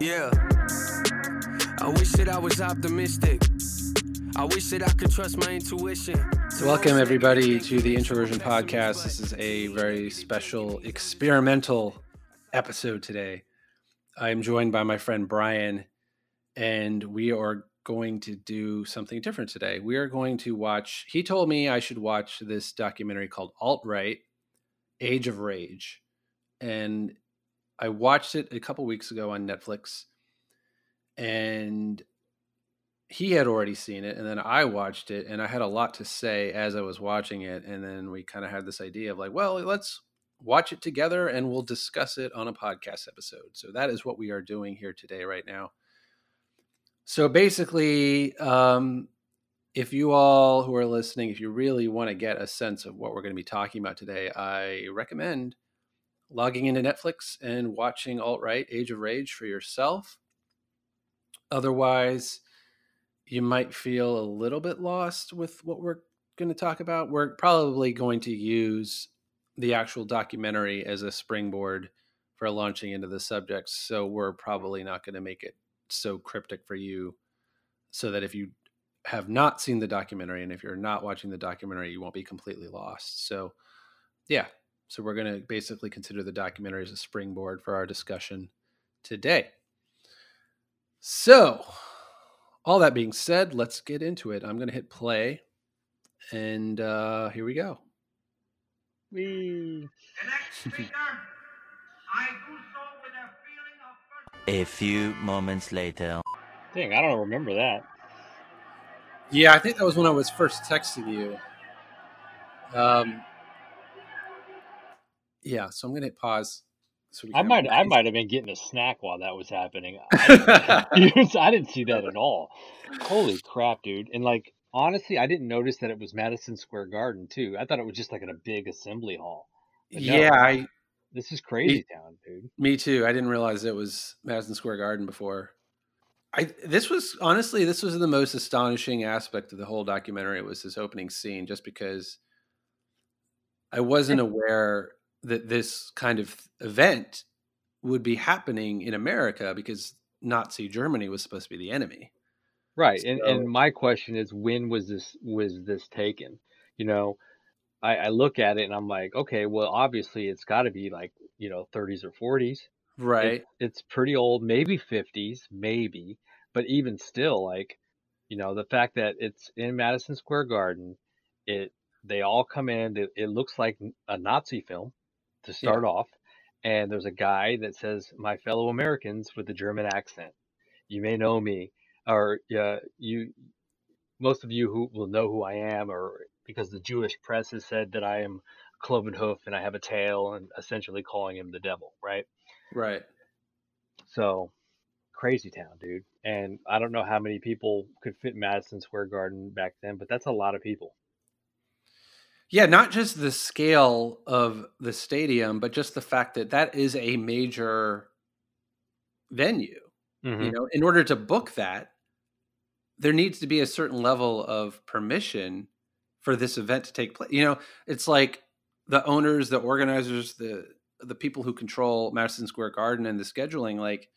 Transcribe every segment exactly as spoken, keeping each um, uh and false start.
Yeah. I wish that I was optimistic. I wish that I could trust my intuition. Welcome, everybody, to the Introversion Podcast. This is a very special experimental episode today. I'm joined by my friend Brian, and we are going to do something different today. We are going to watch, he told me I should watch this documentary called Alt-Right: Age of Rage. And I watched it a couple weeks ago on Netflix, and he had already seen it, and then I watched it, and I had a lot to say as I was watching it, and then we kind of had this idea of like, well, let's watch it together, and we'll discuss it on a podcast episode. So that is what we are doing here today right now. So basically, um, if you all who are listening, if you really want to get a sense of what we're going to be talking about today, I recommend logging into Netflix and watching Alt-Right: Age of Rage for yourself. Otherwise, you might feel a little bit lost with what we're going to talk about. We're probably going to use the actual documentary as a springboard for launching into the subject. So we're probably not going to make it so cryptic for you, so that if you have not seen the documentary and if you're not watching the documentary, you won't be completely lost. So yeah, so we're going to basically consider the documentary as a springboard for our discussion today. So all that being said, let's get into it. I'm going to hit play, and uh, here we go. Whee. The next speaker, I do so with a feeling of... A few moments later. Dang, I don't remember that. Yeah, I think that was when I was first texting you. Um. Yeah, so I'm going to hit pause. So I might I might have been getting a snack while that was happening. I didn't, I didn't see that at all. Holy crap, dude. And like, honestly, I didn't notice that it was Madison Square Garden, too. I thought it was just like in a big assembly hall. But no, yeah. I, this is crazy me, town, dude. Me too. I didn't realize it was Madison Square Garden before. I This was, honestly, this was the most astonishing aspect of the whole documentary. It was this opening scene, just because I wasn't aware that this kind of event would be happening in America, because Nazi Germany was supposed to be the enemy. Right. So, and, and my question is, when was this, was this taken? You know, I, I look at it and I'm like, okay, well, obviously it's gotta be like, you know, thirties or forties. Right. It, it's pretty old, maybe fifties, maybe, but even still, like, you know, the fact that it's in Madison Square Garden, it, they all come in, it, it looks like a Nazi film to start yeah. off, and there's a guy that says, "My fellow Americans," with a German accent. "You may know me, or uh, you, most of you who will know who I am, or because the Jewish press has said that I am cloven hoof and I have a tail," and essentially calling him the devil, right? Right. So, crazy town, dude. And I don't know how many people could fit Madison Square Garden back then, but that's a lot of people. Yeah, not just the scale of the stadium, but just the fact that that is a major venue. Mm-hmm. You know, in order to book that, there needs to be a certain level of permission for this event to take place. You know, it's like the owners, the organizers, the the people who control Madison Square Garden and the scheduling, like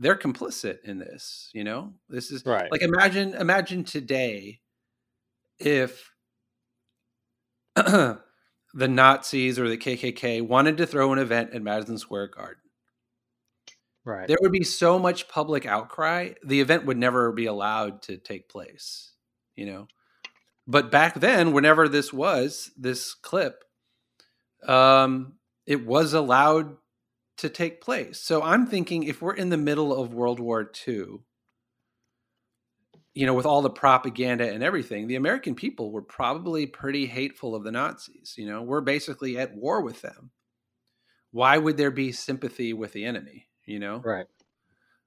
they're complicit in this. You know, this is right. Like imagine imagine today if the Nazis or the K K K wanted to throw an event at Madison Square Garden. Right. There would be so much public outcry. The event would never be allowed to take place, you know? But back then, whenever this was, this clip, um, it was allowed to take place. So I'm thinking, if we're in the middle of World War Two, you know, with all the propaganda and everything, the American people were probably pretty hateful of the Nazis. You know, we're basically at war with them. Why would there be sympathy with the enemy? You know? Right.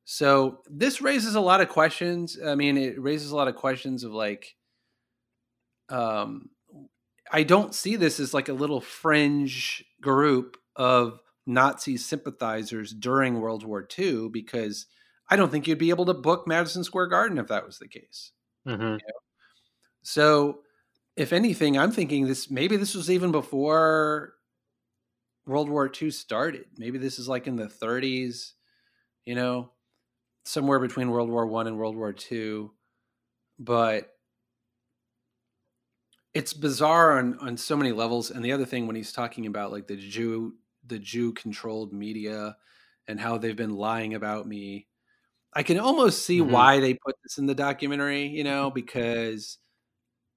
So this raises a lot of questions. I mean, it raises a lot of questions of like, um, I don't see this as like a little fringe group of Nazi sympathizers during World War Two, because I don't think you'd be able to book Madison Square Garden if that was the case. Mm-hmm. You know? So if anything, I'm thinking this, maybe this was even before World War Two started. Maybe this is like in the thirties, you know, somewhere between World War One and World War Two, but it's bizarre on, on so many levels. And the other thing, when he's talking about like the Jew, the Jew controlled media and how they've been lying about me, I can almost see mm-hmm. why they put this in the documentary, you know, because,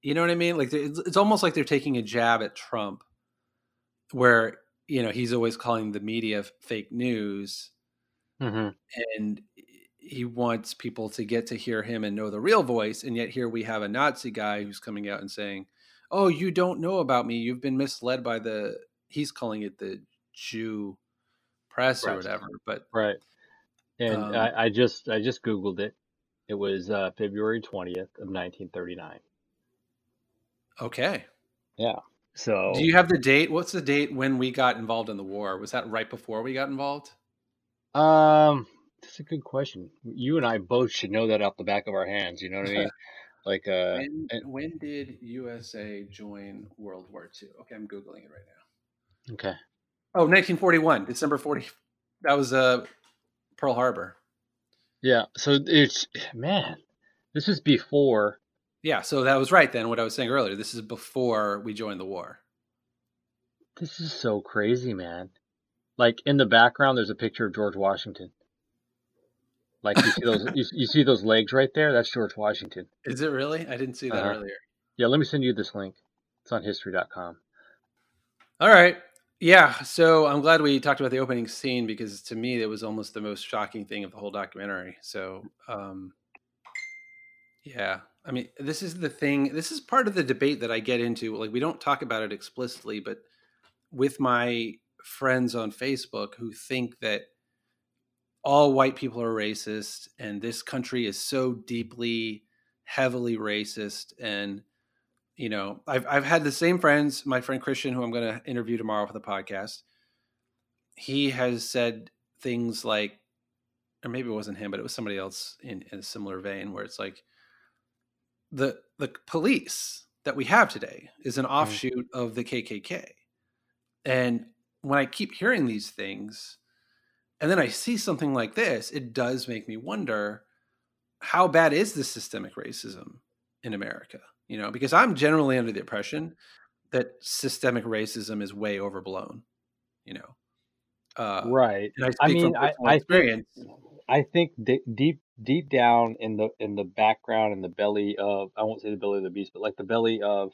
you know what I mean? Like it's, it's almost like they're taking a jab at Trump where, you know, he's always calling the media fake news mm-hmm. and he wants people to get to hear him and know the real voice. And yet here we have a Nazi guy who's coming out and saying, oh, you don't know about me. You've been misled by the, he's calling it the Jew press right. or whatever, but right. And um, I, I just, I just Googled it. It was uh, February twentieth of nineteen thirty-nine. Okay. Yeah. So do you have the date? What's the date when we got involved in the war? Was that right before we got involved? Um, that's a good question. You and I both should know that off the back of our hands. You know what I mean? Like, uh, when, and, when did U S A join World War Two? Okay. I'm Googling it right now. Okay. Oh, nineteen forty-one, December fortieth. That was uh, Pearl Harbor. Yeah. So it's, man, this is before. Yeah, so that was right then, what I was saying earlier. This is before we joined the war. This is so crazy, man. Like, in the background, there's a picture of George Washington. Like, you see those you, you see those legs right there? That's George Washington. Is it really? I didn't see that uh-huh. earlier. Yeah, let me send you this link. It's on history dot com. All right. Yeah, so I'm glad we talked about the opening scene because, to me, it was almost the most shocking thing of the whole documentary. So, um, yeah. I mean, this is the thing, this is part of the debate that I get into. Like, we don't talk about it explicitly, but with my friends on Facebook who think that all white people are racist and this country is so deeply, heavily racist. And, you know, I've, I've had the same friends, my friend Christian, who I'm going to interview tomorrow for the podcast. He has said things like, or maybe it wasn't him, but it was somebody else in, in a similar vein where it's like, The the police that we have today is an offshoot mm. of the K K K. And when I keep hearing these things, and then I see something like this, it does make me wonder, how bad is this systemic racism in America? You know, because I'm generally under the impression that systemic racism is way overblown, you know. Uh, right. And I, speak I mean, from personal I, experience. I think, I think d- deep deep down in the in the background, in the belly of, I won't say the belly of the beast, but like the belly of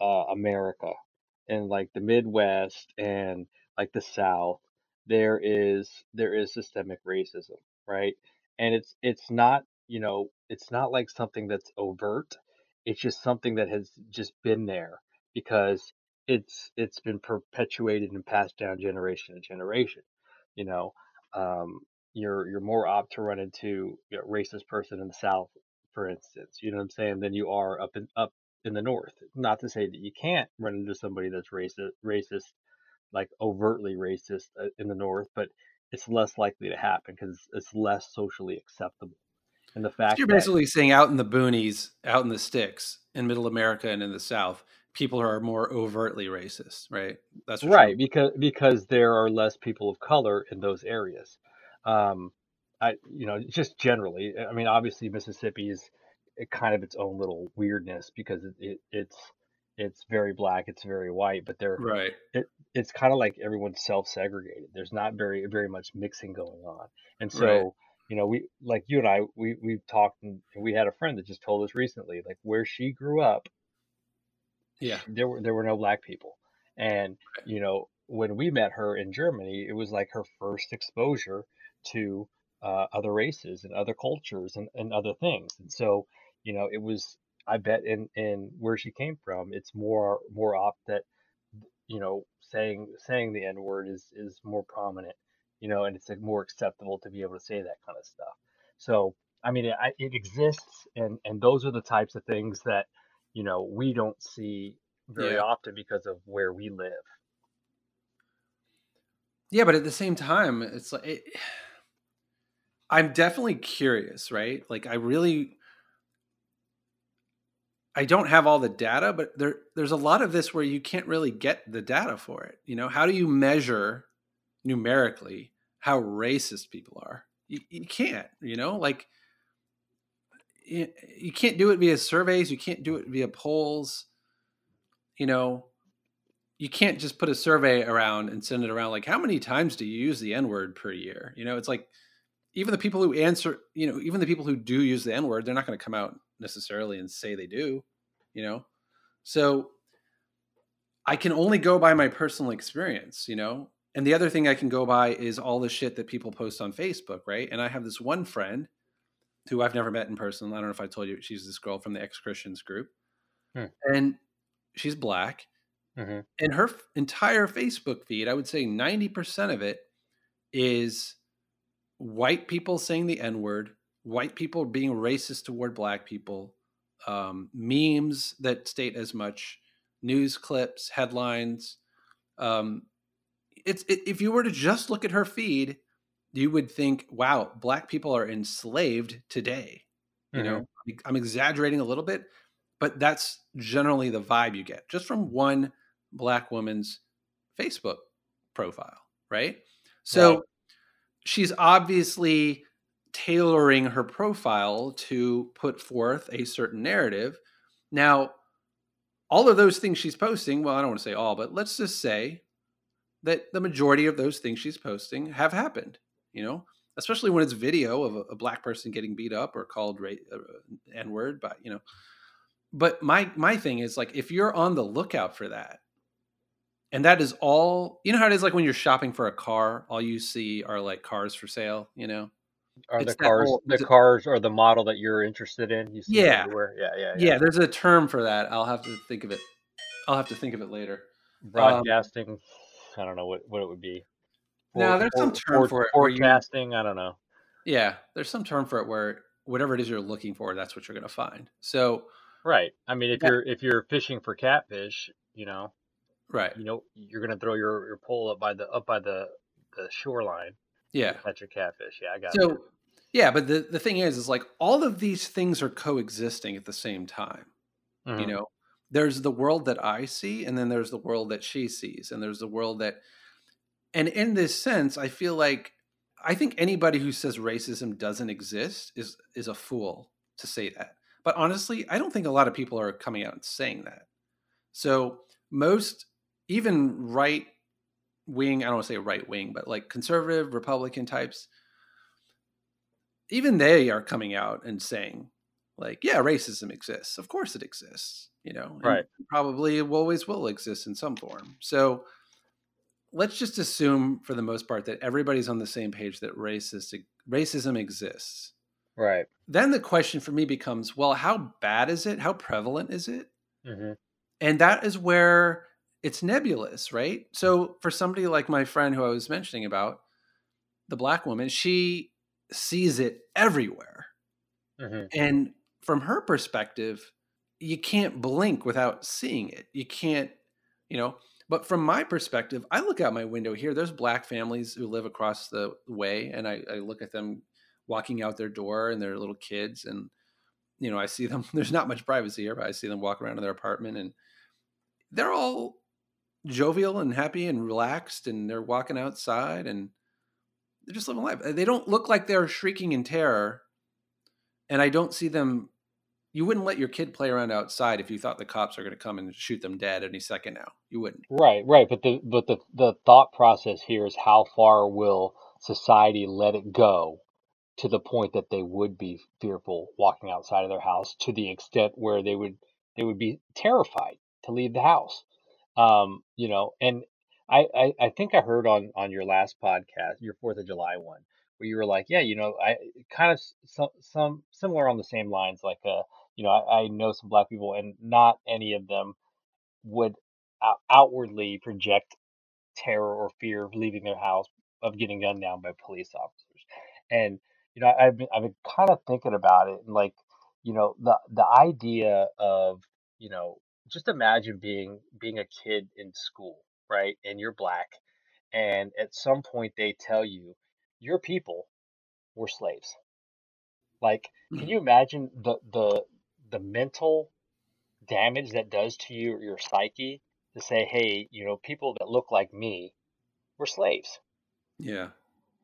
uh, America and like the Midwest and like the South, there is there is systemic racism, right? And it's it's not, you know, it's not like something that's overt. It's just something that has just been there because it's it's been perpetuated and passed down generation to generation, you know. Um, You're you're more apt to run into a you know, racist person in the South, for instance. You know what I'm saying? Than you are up in up in the North. Not to say that you can't run into somebody that's racist, racist, like overtly racist in the North, but it's less likely to happen because it's less socially acceptable. And the fact you're basically that, saying out in the boonies, out in the sticks, in Middle America and in the South, people are more overtly racist, right? That's right because because there are less people of color in those areas. Um, I, you know, just generally, I mean, obviously Mississippi is kind of its own little weirdness because it, it it's, it's very black, it's very white, but they're right. It, it's kind of like everyone's self-segregated. There's not very, very much mixing going on. And so, right. you know, we, like you and I, we, we've talked and we had a friend that just told us recently, like where she grew up, yeah, there were, there were no black people. And, you know, when we met her in Germany, it was like her first exposure to uh, other races and other cultures and, and other things. And so, you know, it was, I bet in, in where she came from, it's more, more opt that, you know, saying, saying the N word is, is more prominent, you know, and it's like more acceptable to be able to say that kind of stuff. So, I mean, it, it exists. And, and those are the types of things that, you know, we don't see very yeah. often because of where we live. Yeah. But at the same time, it's like, it, I'm definitely curious, right? Like I really, I don't have all the data, but there, there's a lot of this where you can't really get the data for it. You know, how do you measure numerically how racist people are? You, you can't, you know, like you, you can't do it via surveys. You can't do it via polls. You know, you can't just put a survey around and send it around. Like, how many times do you use the N-word per year? You know, it's like even the people who answer, you know, even the people who do use the N-word, they're not going to come out necessarily and say they do, you know? So I can only go by my personal experience, you know? And the other thing I can go by is all the shit that people post on Facebook, right? And I have this one friend who I've never met in person. I don't know if I told you, she's this girl from the Ex-Christians group. Hmm. And she's black. Mm-hmm. And her f- entire Facebook feed, I would say ninety percent of it is white people saying the N-word, white people being racist toward black people, um, memes that state as much, news clips, headlines. Um, it's it, if you were to just look at her feed, you would think, wow, black people are enslaved today. You mm-hmm. know, I'm exaggerating a little bit, but that's generally the vibe you get just from one black woman's Facebook profile, right? So right. She's obviously tailoring her profile to put forth a certain narrative. Now, all of those things she's posting, well, I don't want to say all, but let's just say that the majority of those things she's posting have happened, you know, especially when it's video of a, a black person getting beat up or called ra- uh, N-word, but, you know. But my my thing is, like, if you're on the lookout for that, and that is all, you know how it is, like when you're shopping for a car, all you see are like cars for sale, you know, are it's the cars whole, the cars or the model that you're interested in. You see yeah. yeah, yeah, yeah, yeah. There's a term for that. I'll have to think of it. I'll have to think of it later. Broadcasting. Um, I don't know what, what it would be. For, no, there's for, some term for, for it. Forecasting. You, I don't know. Yeah, there's some term for it where whatever it is you're looking for, that's what you're going to find. So. Right. I mean, if yeah. you're if you're fishing for catfish, you know, right, you know, you're gonna throw your, your pole up by the up by the, the shoreline. Yeah, to catch your catfish. Yeah, I got so, it. So, yeah, but the, the thing is, is like all of these things are coexisting at the same time. Mm-hmm. You know, there's the world that I see, and then there's the world that she sees, and there's the world that, and in this sense, I feel like I think anybody who says racism doesn't exist is is a fool to say that. But honestly, I don't think a lot of people are coming out and saying that. So most, even right wing, I don't want to say right wing, but like conservative, Republican types, even they are coming out and saying like, yeah, racism exists. Of course it exists, you know, right. Probably always will exist in some form. So let's just assume for the most part that everybody's on the same page that racist, racism exists. Right. Then the question for me becomes, well, how bad is it? How prevalent is it? Mm-hmm. And that is where it's nebulous, right? So for somebody like my friend who I was mentioning about, the black woman, she sees it everywhere. Mm-hmm. And from her perspective, you can't blink without seeing it. You can't, you know, but from my perspective, I look out my window here. There's black families who live across the way. And I, I look at them walking out their door and their little kids. And, you know, I see them, there's not much privacy here, but I see them walk around in their apartment and they're all jovial and happy and relaxed. And they're walking outside and they're just living life. They don't look like they're shrieking in terror. And I don't see them. You wouldn't let your kid play around outside if you thought the cops are going to come and shoot them dead any second now. You wouldn't. Right. Right. But the, but the, the thought process here is how far will society let it go? To the point that they would be fearful walking outside of their house, to the extent where they would they would be terrified to leave the house, um, you know. And I, I, I think I heard on, on your last podcast, your Fourth of July one, where you were like, yeah, you know, I kind of some some similar on the same lines, like uh, you know, I, I know some black people, and not any of them would out- outwardly project terror or fear of leaving their house, of getting gunned down by police officers, and you know, I've been, I've been kind of thinking about it, and like, you know, the the idea of, you know, just imagine being being a kid in school, right? And you're black, and at some point they tell you your people were slaves. Like, can you imagine the the the mental damage that does to you, your psyche, to say, hey, you know, people that look like me were slaves? Yeah.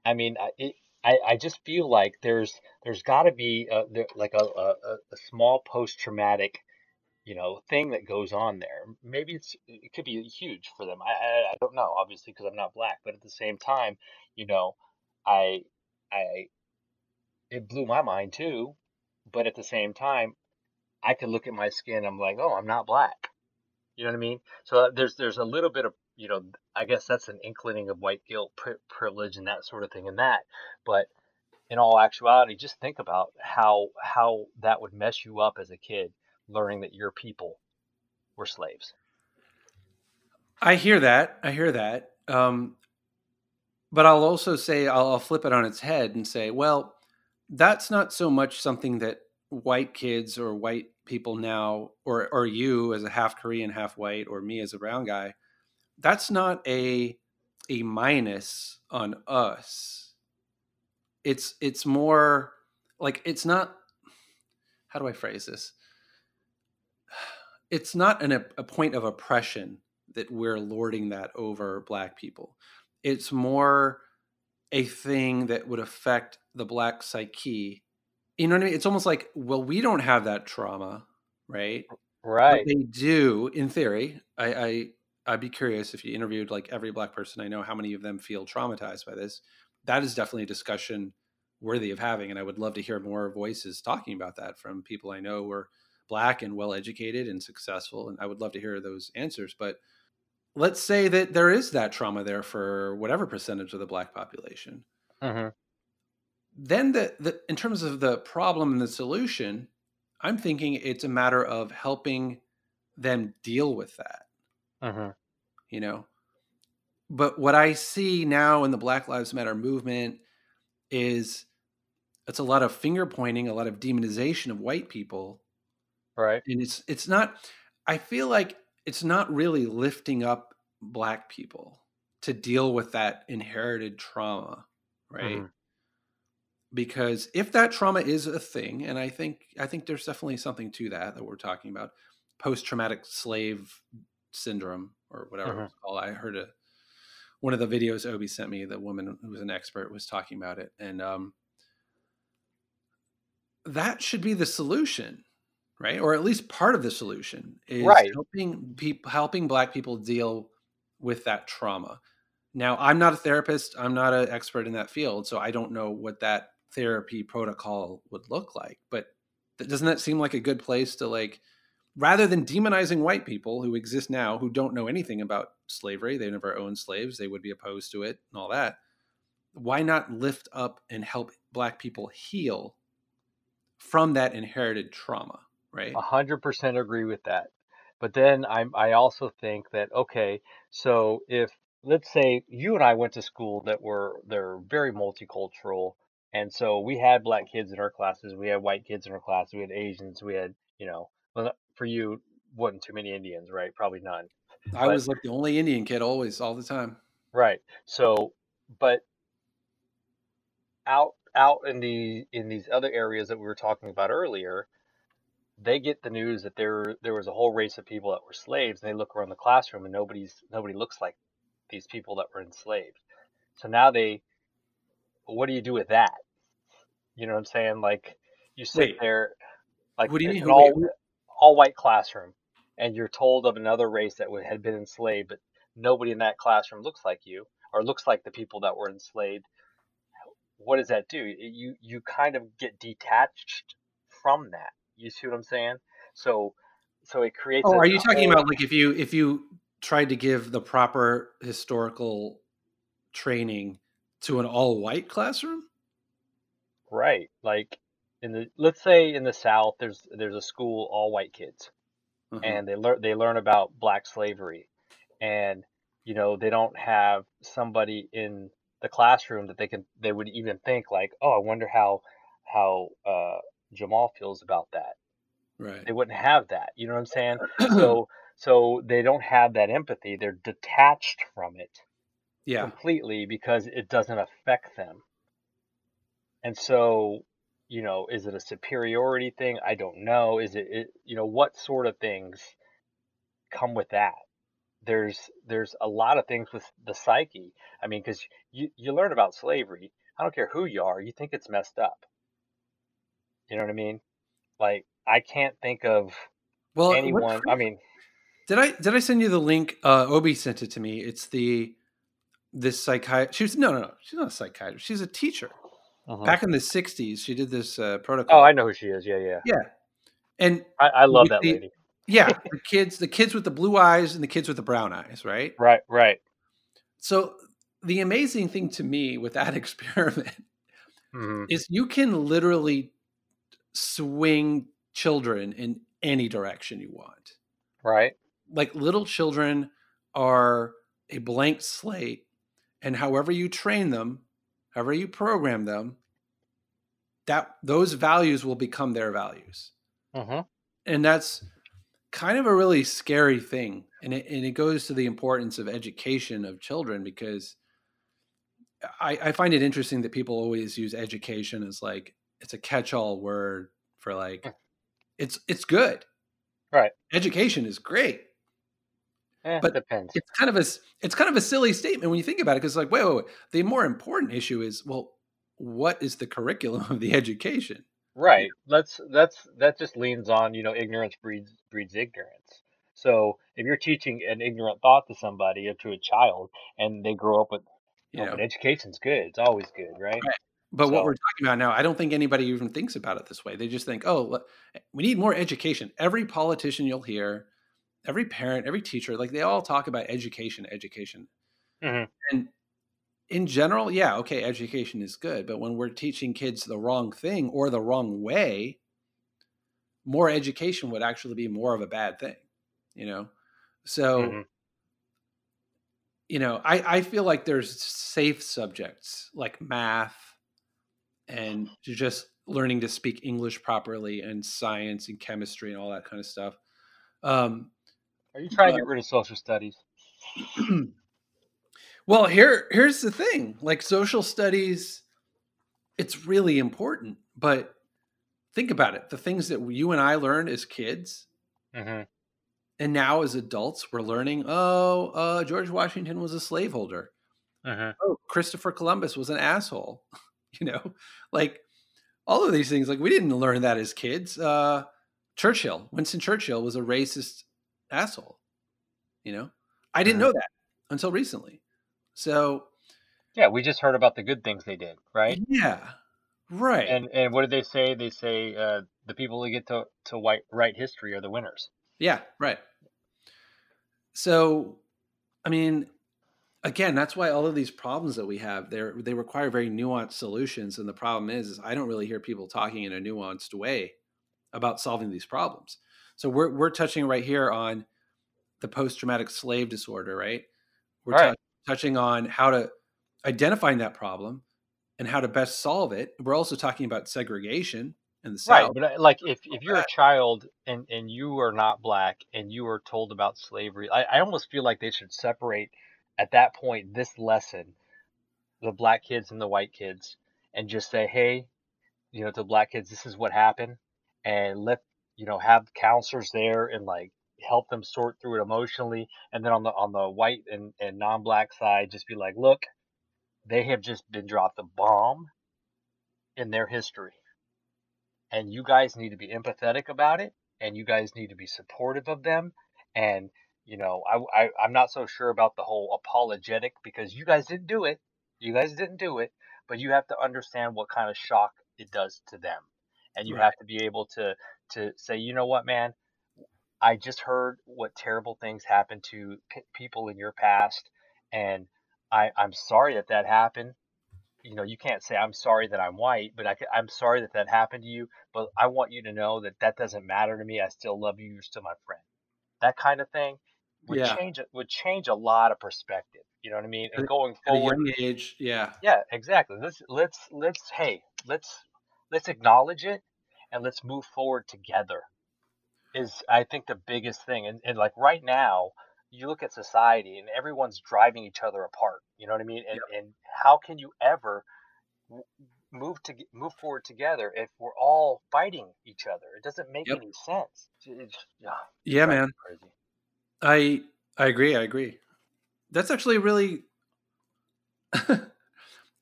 I mean, it. I, I just feel like there's there's got to be a, there, like a, a, a small post-traumatic, you know, thing that goes on there. Maybe it's it could be huge for them. I I, I don't know, obviously, because I'm not black. But at the same time, you know, I I it blew my mind too. But at the same time, I could look at my skin. I'm like, oh, I'm not black. You know what I mean? So there's there's a little bit of, you know, I guess that's an inkling of white guilt, pri- privilege, and that sort of thing in that. But in all actuality, just think about how how that would mess you up as a kid, learning that your people were slaves. I hear that. I hear that. Um, but I'll also say, I'll, I'll flip it on its head and say, well, that's not so much something that white kids or white people now, or or you as a half Korean, half white, or me as a brown guy, that's not a a minus on us. It's it's more like, it's not, how do I phrase this? It's not an, a point of oppression that we're lording that over black people. It's more a thing that would affect the black psyche. You know what I mean? It's almost like, well, we don't have that trauma, right? Right. But they do, in theory. I, I, I'd be curious if you interviewed like every black person I know, how many of them feel traumatized by this. That is definitely a discussion worthy of having. And I would love to hear more voices talking about that from people I know who are black and well-educated and successful. And I would love to hear those answers. But let's say that there is that trauma there for whatever percentage of the black population. Mm-hmm. Then the, the in terms of the problem and the solution, I'm thinking it's a matter of helping them deal with that, uh-huh. you know. But what I see now in the Black Lives Matter movement is it's a lot of finger pointing, a lot of demonization of white people, right? And it's it's not. I feel like it's not really lifting up black people to deal with that inherited trauma, right? Uh-huh. Because if that trauma is a thing, and I think I think there's definitely something to that that we're talking about, post-traumatic slave syndrome or whatever mm-hmm. it's called. I heard a, one of the videos Obi sent me, the woman who was an expert was talking about it. And um, that should be the solution, right? Or at least part of the solution is right. helping people, helping black people deal with that trauma. Now, I'm not a therapist. I'm not an expert in that field. So I don't know what that therapy protocol would look like, but th- doesn't that seem like a good place to, like, rather than demonizing white people who exist now, who don't know anything about slavery, they never owned slaves, they would be opposed to it and all that, why not lift up and help black people heal from that inherited trauma, right? A hundred percent agree with that. But then I I also think that, okay, so if, let's say you and I went to school that were, they're very multicultural. And so we had black kids in our classes, we had white kids in our classes, we had Asians, we had, you know, well, for you, wasn't too many Indians, right? Probably none. I but, was like the only Indian kid always, all the time. Right. So, but out out in the in these other areas that we were talking about earlier, they get the news that there there was a whole race of people that were slaves, and they look around the classroom and nobody's nobody looks like these people that were enslaved. So now they, what do you do with that? You know what I'm saying? Like, you sit Wait, there, like, what do you mean? All, all white classroom, and you're told of another race that would, had been enslaved, but nobody in that classroom looks like you or looks like the people that were enslaved. What does that do? You you kind of get detached from that. You see what I'm saying? So so it creates. Oh, a, are you talking whole, about like if you if you tried to give the proper historical training to an all-white classroom? Right. Like, in the let's say in the South, there's there's a school all white kids, mm-hmm. and they learn they learn about black slavery, and you know they don't have somebody in the classroom that they can they would even think like, oh, I wonder how how uh, Jamal feels about that. Right. They wouldn't have that. You know what I'm saying? So. So they don't have that empathy. They're detached from it yeah. completely because it doesn't affect them. And so, you know, is it a superiority thing? I don't know. Is it, it you know, what sort of things come with that? There's there's a lot of things with the psyche. I mean, because you, you learn about slavery. I don't care who you are, you think it's messed up. You know what I mean? Like, I can't think of well, anyone. What, I mean, did I did I send you the link? Uh, Obi sent it to me. It's the this psychiatrist. She was no, no, no. She's not a psychiatrist. She's a teacher. Uh-huh. Back in the sixties, she did this uh, protocol. Oh, I know who she is. Yeah, yeah, yeah. And I, I love that the, lady. Yeah, the kids, the kids with the blue eyes and the kids with the brown eyes, right? Right, right. So the amazing thing to me with that experiment mm-hmm. is you can literally swing children in any direction you want. Right. Like, little children are a blank slate, and however you train them, however you program them, that those values will become their values. Mm-hmm. And that's kind of a really scary thing. And it, and it goes to the importance of education of children, because I, I find it interesting that people always use education as like, it's a catch-all word for like, it's, it's good. Right. Education is great. Eh, but depends. It's kind of a, it's kind of a silly statement when you think about it. Cause like, wait, wait, wait, the more important issue is, well, what is the curriculum of the education? Right. That's, that's, that just leans on, you know, ignorance breeds, breeds ignorance. So if you're teaching an ignorant thought to somebody or to a child, and they grow up with, you know, oh, education's good. It's always good. Right. right. But so, what we're talking about now, I don't think anybody even thinks about it this way. They just think, oh, we need more education. Every politician you'll hear, every parent, every teacher, like they all talk about education, education. Mm-hmm. And in general, yeah, okay, education is good. But when we're teaching kids the wrong thing or the wrong way, more education would actually be more of a bad thing, you know? So, mm-hmm. you know, I, I feel like there's safe subjects like math, and just learning to speak English properly, and science and chemistry and all that kind of stuff. Um, Are you trying but, to get rid of social studies? Well, here, here's the thing. Like, social studies, it's really important. But think about it. The things that you and I learned as kids, mm-hmm. and now as adults, we're learning, oh, uh, George Washington was a slaveholder. Mm-hmm. Oh, Christopher Columbus was an asshole. You know, like all of these things, like we didn't learn that as kids. Uh, Churchill, Winston Churchill was a racist asshole. You know, I didn't know that until recently. So, yeah, we just heard about the good things they did, right? Yeah, right. And and what did they say? They say uh, the people who get to to white, write history are the winners. Yeah, right. So, I mean. Again, that's why all of these problems that we have, they they require very nuanced solutions. And the problem is, is I don't really hear people talking in a nuanced way about solving these problems. So we're we're touching right here on the post-traumatic slave disorder, right? We're t- right. touching on how to identify that problem and how to best solve it. We're also talking about segregation in the South. Right, but like if, if you're a child and, and you are not black and you are told about slavery, I, I almost feel like they should separate at that point, this lesson, the black kids and the white kids, and just say, hey, you know, to black kids, this is what happened. And let, you know, have counselors there and like help them sort through it emotionally. And then on the, on the white and, and non-black side, just be like, look, they have just been dropped a bomb in their history. And you guys need to be empathetic about it. And you guys need to be supportive of them. And you know, I, I, I'm not so sure about the whole apologetic because you guys didn't do it. You guys didn't do it, but you have to understand what kind of shock it does to them. And you right. have to be able to, to say, you know what, man, I just heard what terrible things happened to p- people in your past. And I, I'm sorry that that happened. You know, you can't say I'm sorry that I'm white, but I, I'm sorry that that happened to you. But I want you to know that that doesn't matter to me. I still love you. You're still my friend. That kind of thing. Would yeah. change would change a lot of perspective. You know what I mean? And going forward, at a young age, yeah, yeah, exactly. Let's let's let's hey, let's let's acknowledge it and let's move forward together. Is I think the biggest thing. And and like right now, you look at society and everyone's driving each other apart. You know what I mean? And yeah. and how can you ever move to move forward together if we're all fighting each other? It doesn't make yep. any sense. It's, yeah, yeah man. Crazy. I I agree. I agree. That's actually really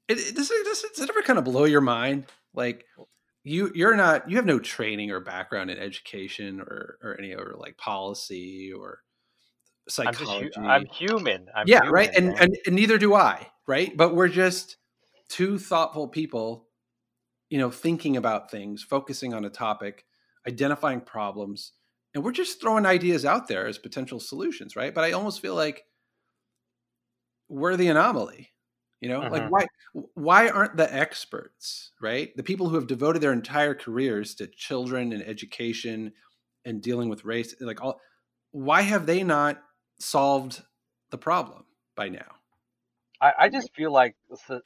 it, it, does, it, does, it, does it ever kind of blow your mind? Like you, you're not, you have no training or background in education or, or any other like policy or psychology. I'm, just, I'm human. I'm yeah. Human, right. And, and, and neither do I. Right. But we're just two thoughtful people, you know, thinking about things, focusing on a topic, identifying problems, and we're just throwing ideas out there as potential solutions. Right. But I almost feel like we're the anomaly, you know, mm-hmm. like why, why aren't the experts, right? The people who have devoted their entire careers to children and education and dealing with race, like all, why have they not solved the problem by now? I, I just feel like,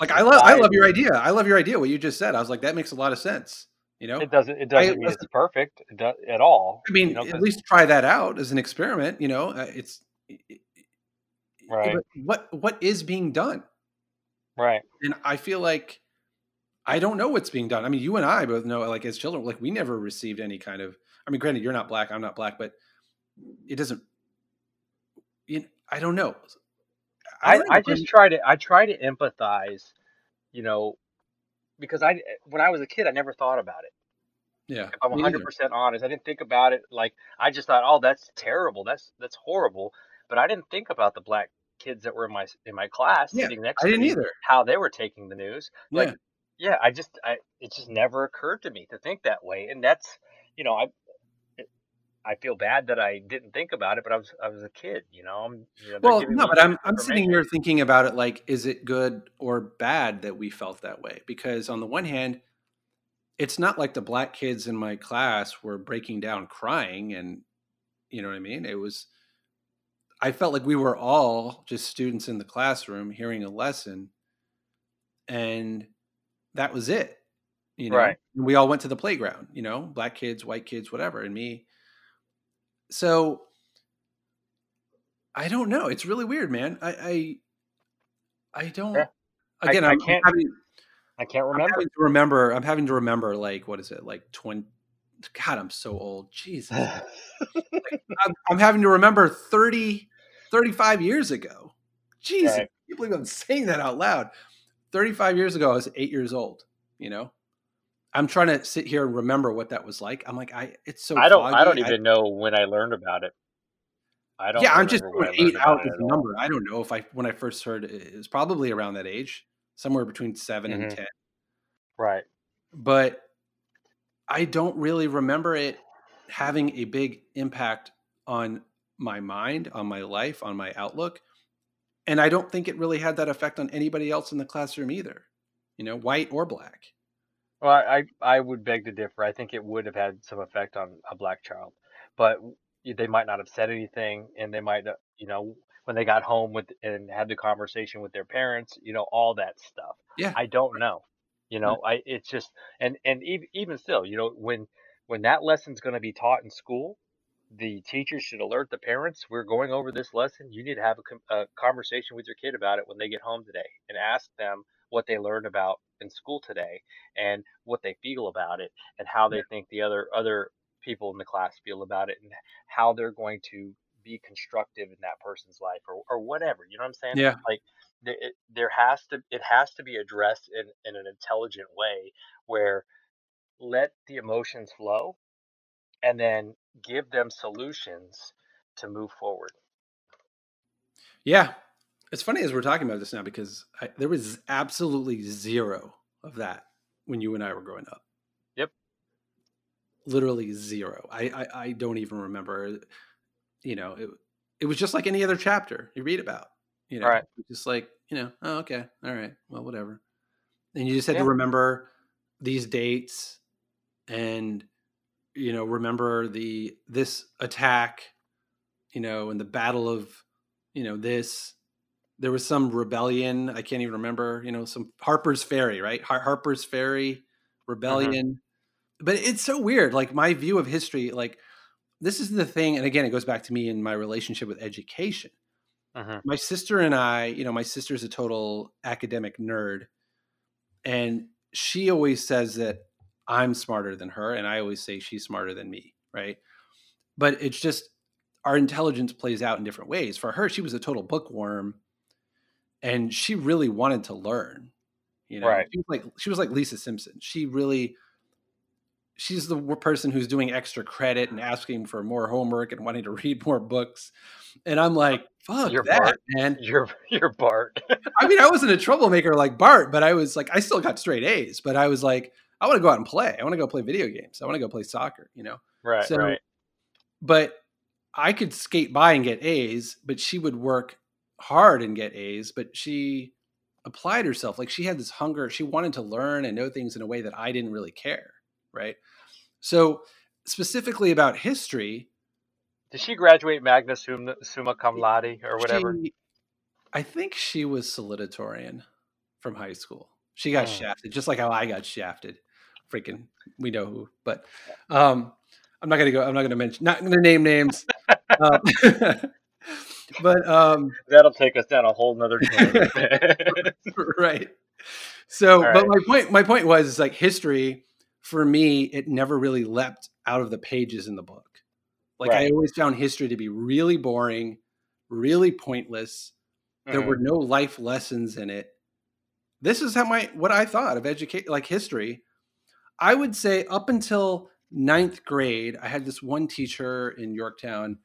like I love, I love your idea. I love your idea. What you just said, I was like, that makes a lot of sense. You know, it doesn't, it doesn't I, mean it's perfect it does, at all. I mean, you know, at least try that out as an experiment. You know, it's it, right. What, what is being done? Right. And I feel like, I don't know what's being done. I mean, you and I both know, like as children, like we never received any kind of, I mean, granted you're not black, I'm not black, but it doesn't, you know, I don't know. I, I just try to I try to empathize, you know, because I when I was a kid I never thought about it. Yeah, if I'm one hundred percent honest. I didn't think about it. Like I just thought, oh, that's terrible. That's that's horrible. But I didn't think about the black kids that were in my in my class yeah, sitting next I to didn't me. Either. How they were taking the news. Like, yeah. yeah, I just I it just never occurred to me to think that way. And that's you know I I feel bad that I didn't think about it, but I was I was a kid, you know. I'm, you know well, no, but I'm I'm sitting here thinking about it like, is it good or bad that we felt that way? Because on the one hand, it's not like the black kids in my class were breaking down crying and, you know what I mean? It was, I felt like we were all just students in the classroom hearing a lesson and that was it, you know? Right. We all went to the playground, you know, black kids, white kids, whatever, and me. So I don't know. It's really weird, man. I I, I don't. Yeah. Again, I, I'm, I can't. I'm having, I can't remember. I'm having to remember. I'm having to remember. Like, what is it? Like twenty. God, I'm so old. Jesus. like, I'm, I'm having to remember thirty, thirty-five years ago. Jesus, right. I can't believe I'm saying that out loud. thirty-five years ago, I was eight years old. You know. I'm trying to sit here and remember what that was like. I'm like, I it's so. I don't. Foggy. I don't even I, know when I learned about it. I don't. Yeah, I'm just eight out of the number. I don't know if I when I first heard it, it was probably around that age, somewhere between seven mm-hmm. and ten. Right. But I don't really remember it having a big impact on my mind, on my life, on my outlook, and I don't think it really had that effect on anybody else in the classroom either. You know, white or black. Well, I, I would beg to differ. I think it would have had some effect on a black child, but they might not have said anything, and they might, you know, when they got home with and had the conversation with their parents, you know, all that stuff. Yeah, I don't know. You know, yeah. I it's just and and even, even still, you know, when when that lesson's going to be taught in school, the teachers should alert the parents. We're going over this lesson. You need to have a, a conversation with your kid about it when they get home today, and ask them what they learned about in school today and what they feel about it and how they yeah. think the other other people in the class feel about it and how they're going to be constructive in that person's life or, or whatever, you know what I'm saying? Yeah. Like it, there has to, it has to be addressed in, in an intelligent way where let the emotions flow and then give them solutions to move forward. Yeah. It's funny as we're talking about this now because I, there was absolutely zero of that when you and I were growing up. Yep. Literally zero. I I, I don't even remember. You know, it it was just like any other chapter you read about. You know, right. Just like, you know, oh, okay, all right, well, whatever. And you just had yeah. to remember these dates and, you know, remember the this attack, you know, and the battle of, you know, this. There was some rebellion. I can't even remember, you know, some Harper's Ferry, right? Har- Harper's Ferry rebellion. Mm-hmm. But it's so weird. Like my view of history, like this is the thing. And again, it goes back to me and my relationship with education. Mm-hmm. My sister and I, you know, my sister's a total academic nerd. And she always says that I'm smarter than her. And I always say she's smarter than me, right? But it's just our intelligence plays out in different ways. For her, she was a total bookworm. And she really wanted to learn, You know, right. she was like she was like Lisa Simpson. She really, she's the person who's doing extra credit and asking for more homework and wanting to read more books. And I'm like, fuck you're that, Bart. man. You're you're Bart. I mean, I wasn't a troublemaker like Bart, but I was like, I still got straight A's. But I was like, I want to go out and play. I want to go play video games. I want to go play soccer. You know, right? So, right. But I could skate by and get A's, but she would work hard and get A's. But she applied herself. Like, she had this hunger. She wanted to learn and know things in a way that I didn't really care. Right. So specifically about history. Did she graduate magna summa, summa cum laude or whatever? She, I think she was salutatorian from high school. She got mm. shafted, just like how I got shafted. Freaking, we know who. But um, I'm not going to go. I'm not going to mention, not going to name names. um, but um, that'll take us down a whole nother train. Right. So, right. But my point, my point was, is like history. For me, it never really leapt out of the pages in the book. Like, right. I always found history to be really boring, really pointless. Mm-hmm. There were no life lessons in it. This is how my what I thought of education, like history. I would say up until ninth grade, I had this one teacher in Yorktown,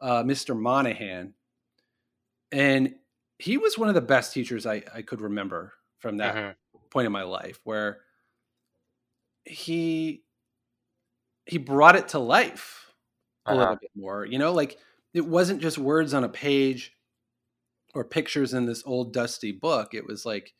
uh, Mister Monahan, and he was one of the best teachers I, I could remember from that mm-hmm. point in my life, where He he brought it to life a uh-huh. little bit more, you know, like it wasn't just words on a page or pictures in this old dusty book. It was like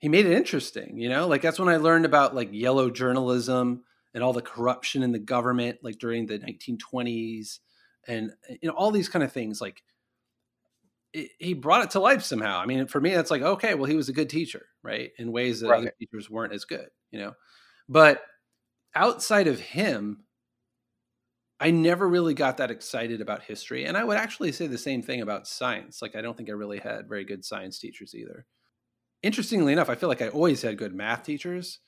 he made it interesting, you know, like that's when I learned about like yellow journalism and all the corruption in the government, like during the nineteen twenties and, you know, all these kind of things. Like it, he brought it to life somehow. I mean, for me, that's like, OK, well, he was a good teacher, right, in ways that right. other teachers weren't as good, you know. But outside of him, I never really got that excited about history. And I would actually say the same thing about science. Like, I don't think I really had very good science teachers either. Interestingly enough, I feel like I always had good math teachers,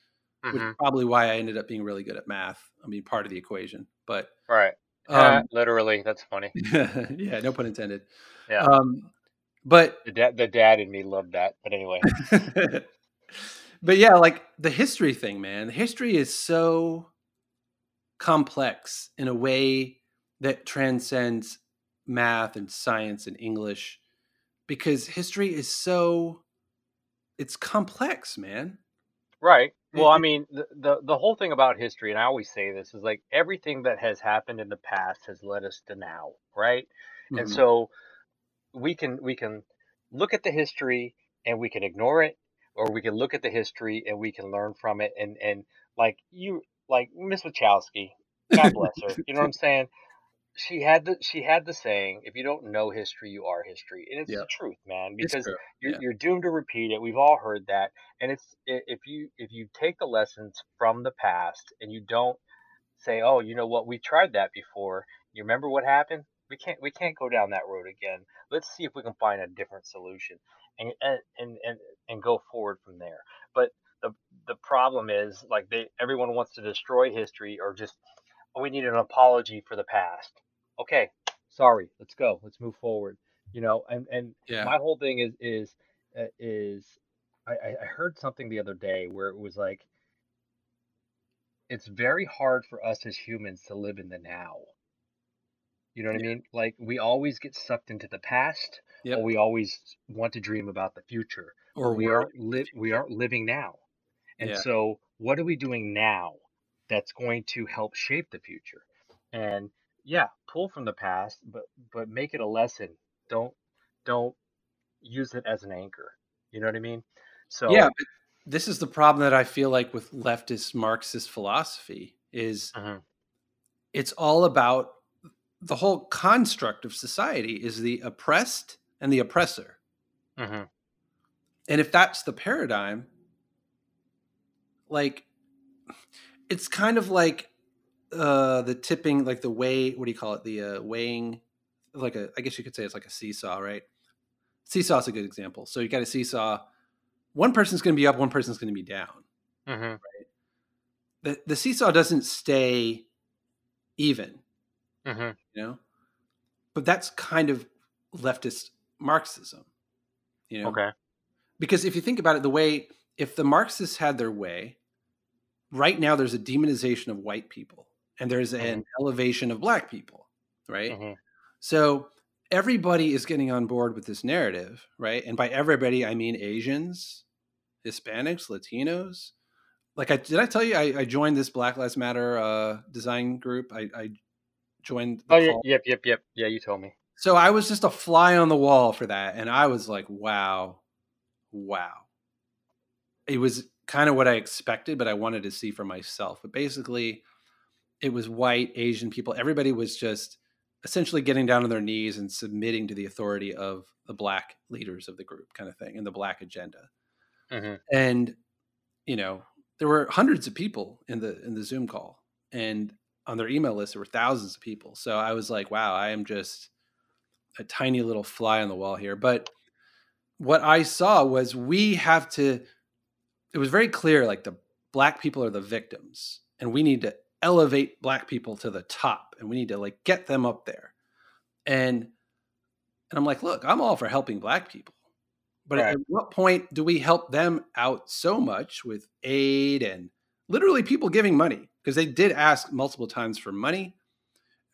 mm-hmm. which is probably why I ended up being really good at math. I mean, part of the equation, but. Right. Um, uh, literally. That's funny. Yeah. No pun intended. Yeah. Um, but the, da- the dad in me loved that. But anyway. But yeah, like the history thing, man, history is so complex in a way that transcends math and science and English, because history is so, it's complex, man. Right. Well, I mean, the, the, the whole thing about history, and I always say this, is like everything that has happened in the past has led us to now, right? Mm-hmm. And so we can we can look at the history and we can ignore it, or we can look at the history and we can learn from it. And, and like you, like Miss Wachowski, God bless her. You know what I'm saying? She had the, she had the saying, if you don't know history, you are history. And it's yeah. the truth, man, because you're, yeah. you're doomed to repeat it. We've all heard that. And it's, if you, if you take the lessons from the past and you don't say, oh, you know what? We tried that before. You remember what happened? We can't, we can't go down that road again. Let's see if we can find a different solution and, and, and, and go forward from there. But the, the problem is like they, everyone wants to destroy history, or just, oh, we need an apology for the past. Okay. Sorry. Let's go. Let's move forward. You know, and, and yeah. my whole thing is, is, uh, is I, I heard something the other day where it was like, it's very hard for us as humans to live in the now. You know what yeah. I mean? Like we always get sucked into the past, yep. or we always want to dream about the future, or we aren't li- we aren't living now. And yeah. so, what are we doing now that's going to help shape the future? And yeah, pull from the past, but but make it a lesson. Don't don't use it as an anchor. You know what I mean? So yeah, this is the problem that I feel like with leftist Marxist philosophy is uh-huh. it's all about. The whole construct of society is the oppressed and the oppressor. Mm-hmm. And if that's the paradigm, like it's kind of like uh, the tipping, like the way, what do you call it? The uh, weighing, like a, I guess you could say it's like a seesaw, right? Seesaw is a good example. So you got a seesaw. One person's going to be up, one person's going to be down. Mm-hmm. Right? The, the seesaw doesn't stay even. Mm-hmm. You know, but that's kind of leftist Marxism, you know, okay. because if you think about it, the way if the Marxists had their way, right now there's a demonization of white people and there's an mm-hmm. elevation of black people, right? Mm-hmm. So everybody is getting on board with this narrative, right? And by everybody, I mean Asians, Hispanics, Latinos. Like, I, did I tell you I, I joined this Black Lives Matter uh, design group? I, I joined. The oh, yeah, yep, yep, yep. Yeah, you told me. So I was just a fly on the wall for that. And I was like, wow, wow. It was kind of what I expected, but I wanted to see for myself. But basically, it was white, Asian people. Everybody was just essentially getting down on their knees and submitting to the authority of the black leaders of the group kind of thing and the black agenda. Mm-hmm. And, you know, there were hundreds of people in the in the Zoom call, and on their email list, there were thousands of people. So I was like, wow, I am just a tiny little fly on the wall here. But what I saw was we have to, it was very clear, like the black people are the victims and we need to elevate black people to the top and we need to like get them up there. And, and I'm like, look, I'm all for helping black people. But right. at what point do we help them out so much with aid and literally people giving money? Because they did ask multiple times for money.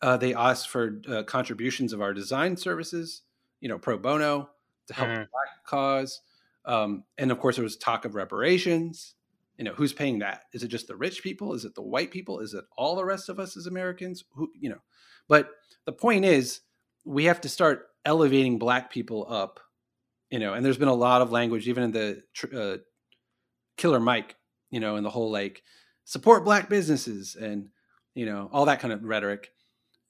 Uh, they asked for uh, contributions of our design services, you know, pro bono to help mm. the black cause. Um, and of course, there was talk of reparations. You know, who's paying that? Is it just the rich people? Is it the white people? Is it all the rest of us as Americans? Who, you know, but the point is, we have to start elevating black people up. You know, and there's been a lot of language, even in the uh, Killer Mike, you know, and the whole like support black businesses and, you know, all that kind of rhetoric.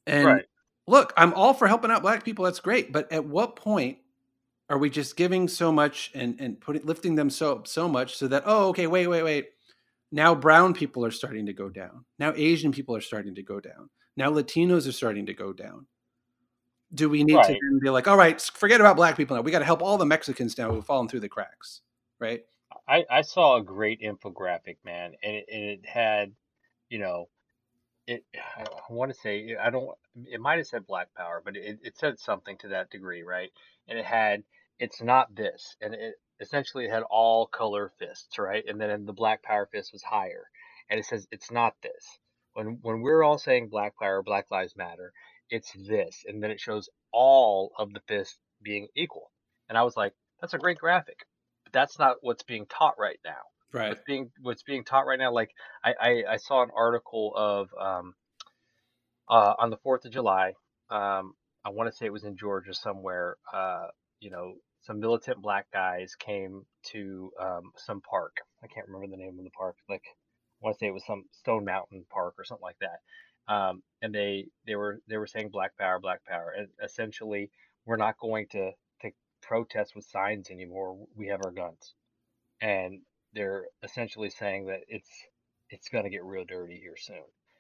And right. look, I'm all for helping out black people. That's great. But at what point are we just giving so much and, and putting lifting them so so much so that, oh, OK, wait, wait, wait. Now brown people are starting to go down. Now Asian people are starting to go down. Now Latinos are starting to go down. Do we need right. to then be like, all right, forget about black people now. We got to help all the Mexicans now who've fallen through the cracks, right? I, I saw a great infographic, man, and it, and it had, you know, it. I want to say I don't. It might have said black power, but it, it said something to that degree, right? And it had, it's not this, and it essentially it had all color fists, right? And then the black power fist was higher, and it says it's not this. When when we're all saying black power, Black Lives Matter. It's this. And then it shows all of the fists being equal. And I was like, that's a great graphic. But that's not what's being taught right now. Right. What's being, what's being taught right now, like I, I, I saw an article of um, uh, on the fourth of July, um, I want to say it was in Georgia somewhere, uh, you know, some militant black guys came to um, some park. I can't remember the name of the park. Like I want to say it was some Stone Mountain Park or something like that. Um, and they, they were, they were saying black power, black power. And essentially we're not going to, to protest with signs anymore. We have our guns. And they're essentially saying that it's, it's going to get real dirty here soon.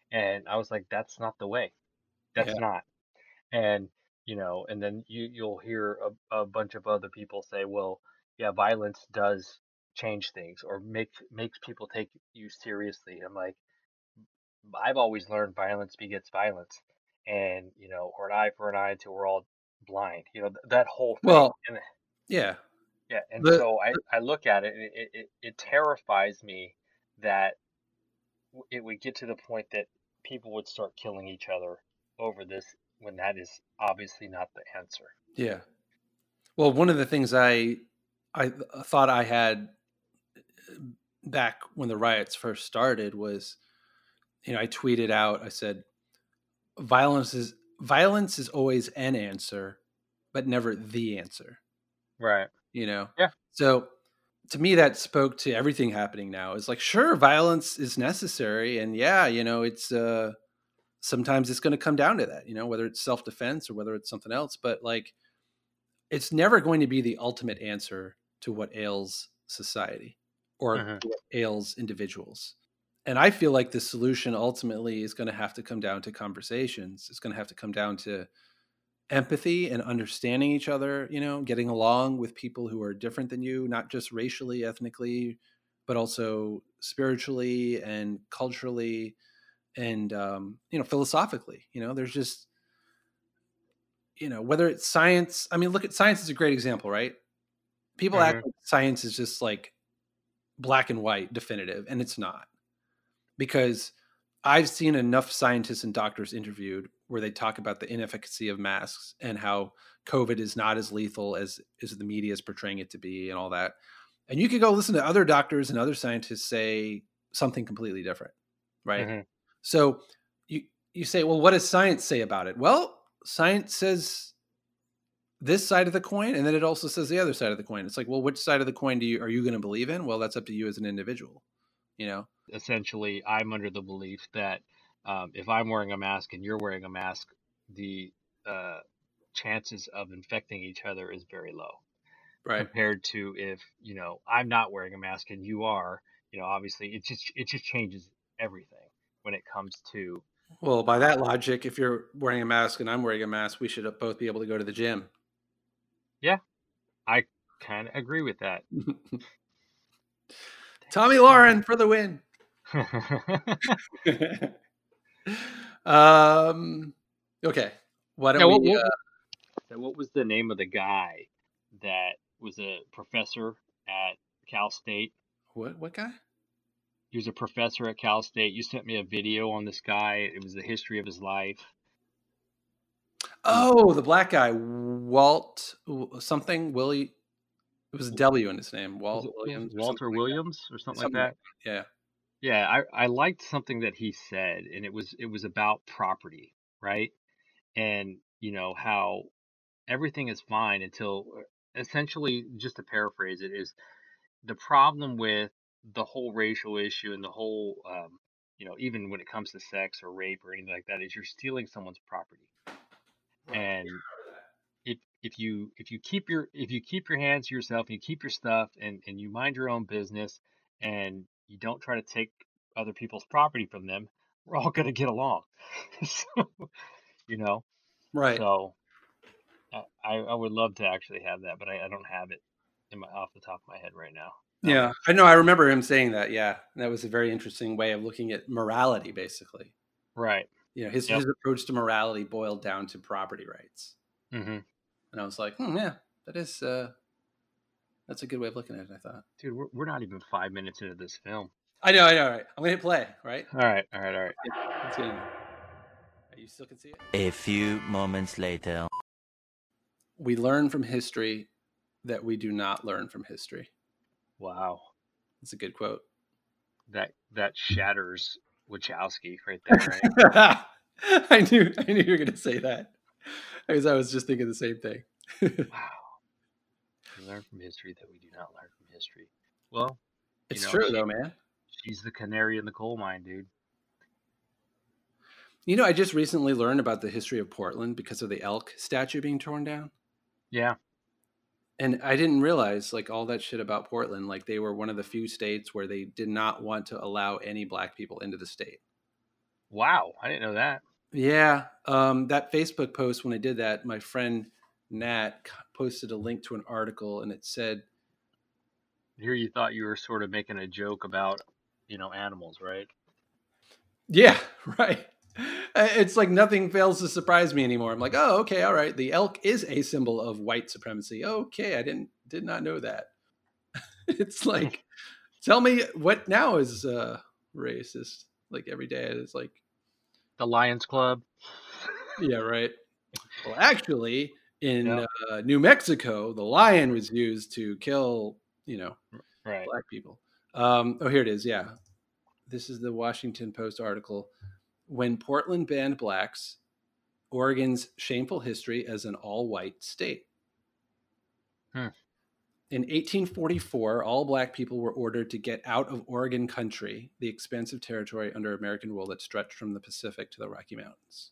And I was like, that's not the way. That's yeah. not. And, you know, and then you, you'll hear a, a bunch of other people say, well, yeah, violence does change things or make, makes people take you seriously. I'm like, I've always learned violence begets violence, and you know, or an eye for an eye until we're all blind. You know th- that whole thing. Well, and, yeah, yeah. And but, so I, I look at it, and it, it it terrifies me that it would get to the point that people would start killing each other over this when that is obviously not the answer. Yeah. Well, one of the things I I thought I had back when the riots first started was. You know, I tweeted out, I said, violence is violence is always an answer, but never the answer. Right. You know? Yeah. So to me, that spoke to everything happening now. It's like, sure, violence is necessary. And yeah, you know, it's uh, sometimes it's going to come down to that, you know, whether it's self-defense or whether it's something else. But like, it's never going to be the ultimate answer to what ails society or mm-hmm. what ails individuals. And I feel like the solution ultimately is going to have to come down to conversations. It's going to have to come down to empathy and understanding each other, you know, getting along with people who are different than you, not just racially, ethnically, but also spiritually and culturally and, um, you know, philosophically. You know, there's just, you know, whether it's science. I mean, look at science is a great example, right? People mm-hmm. act like science is just like black and white definitive, and it's not. Because I've seen enough scientists and doctors interviewed where they talk about the inefficacy of masks and how COVID is not as lethal as, as the media is portraying it to be and all that. And you could go listen to other doctors and other scientists say something completely different, right? Mm-hmm. So you, you say, well, what does science say about it? Well, science says this side of the coin, and then it also says the other side of the coin. It's like, well, which side of the coin do you are you going to believe in? Well, that's up to you as an individual, you know? Essentially, I'm under the belief that um, if I'm wearing a mask and you're wearing a mask, the uh, chances of infecting each other is very low. Right. Compared to if, you know, I'm not wearing a mask and you are, you know, obviously it just it just changes everything when it comes to. Well, by that logic, if you're wearing a mask and I'm wearing a mask, we should both be able to go to the gym. Yeah, I kind of agree with that. Tommy Lauren for the win. um, okay. Why don't now, we, what, uh... what was the name of the guy that was a professor at Cal State? What what guy? He was a professor at Cal State. You sent me a video on this guy. It was the history of his life. Oh, the black guy, Walt something, Willie. It was a W in his name, Walt Williams. Walter Williams or something like that. Yeah. Yeah, I, I liked something that he said, and it was it was about property, right? And, you know, how everything is fine until, essentially, just to paraphrase it, is the problem with the whole racial issue and the whole, um, you know, even when it comes to sex or rape or anything like that, is you're stealing someone's property. And if if you if you keep your if you keep your hands to yourself and you keep your stuff and, and you mind your own business and you don't try to take other people's property from them, we're all going to get along. So, you know, right? So I, I would love to actually have that, but I, I don't have it in my off the top of my head right now. Um, yeah, I know. I remember him saying that. Yeah, that was a very interesting way of looking at morality, basically. Right. You know, his, yep. his approach to morality boiled down to property rights. Mm-hmm. And I was like, hmm, yeah, that is uh, that's a good way of looking at it, I thought. Dude, we're, we're not even five minutes into this film. I know, I know. Right. I'm going to hit play, right? All right, all right, all right. Let's get in there. You still can see it? A few moments later. We learn from history that we do not learn from history. Wow. That's a good quote. That that shatters Wachowski right there, right? I knew I knew you were gonna say that. Because I was just thinking the same thing. Wow. We learn from history that we do not learn from history. Well, it's you know, true she, though, man. She's the canary in the coal mine, dude. You know, I just recently learned about the history of Portland because of the elk statue being torn down. Yeah. And I didn't realize, like, all that shit about Portland. Like, they were one of the few states where they did not want to allow any black people into the state. Wow. I didn't know that. Yeah. Um, that Facebook post, when I did that, my friend Nat posted a link to an article, and it said... Here you thought you were sort of making a joke about, you know, animals, right? Yeah, right. It's like nothing fails to surprise me anymore. I'm like, oh, okay, all right. The elk is a symbol of white supremacy. Okay, I didn't did not know that. It's like, tell me what now is uh, racist. Like every day, it's like the Lions Club. Yeah, right. Well, actually, in yeah. uh, New Mexico, the lion was used to kill, you know, right. black people. Um, oh, here it is. Yeah, this is the Washington Post article. When Portland banned blacks, Oregon's shameful history as an all-white state. Huh. In eighteen forty-four, all black people were ordered to get out of Oregon country, the expansive territory under American rule that stretched from the Pacific to the Rocky Mountains.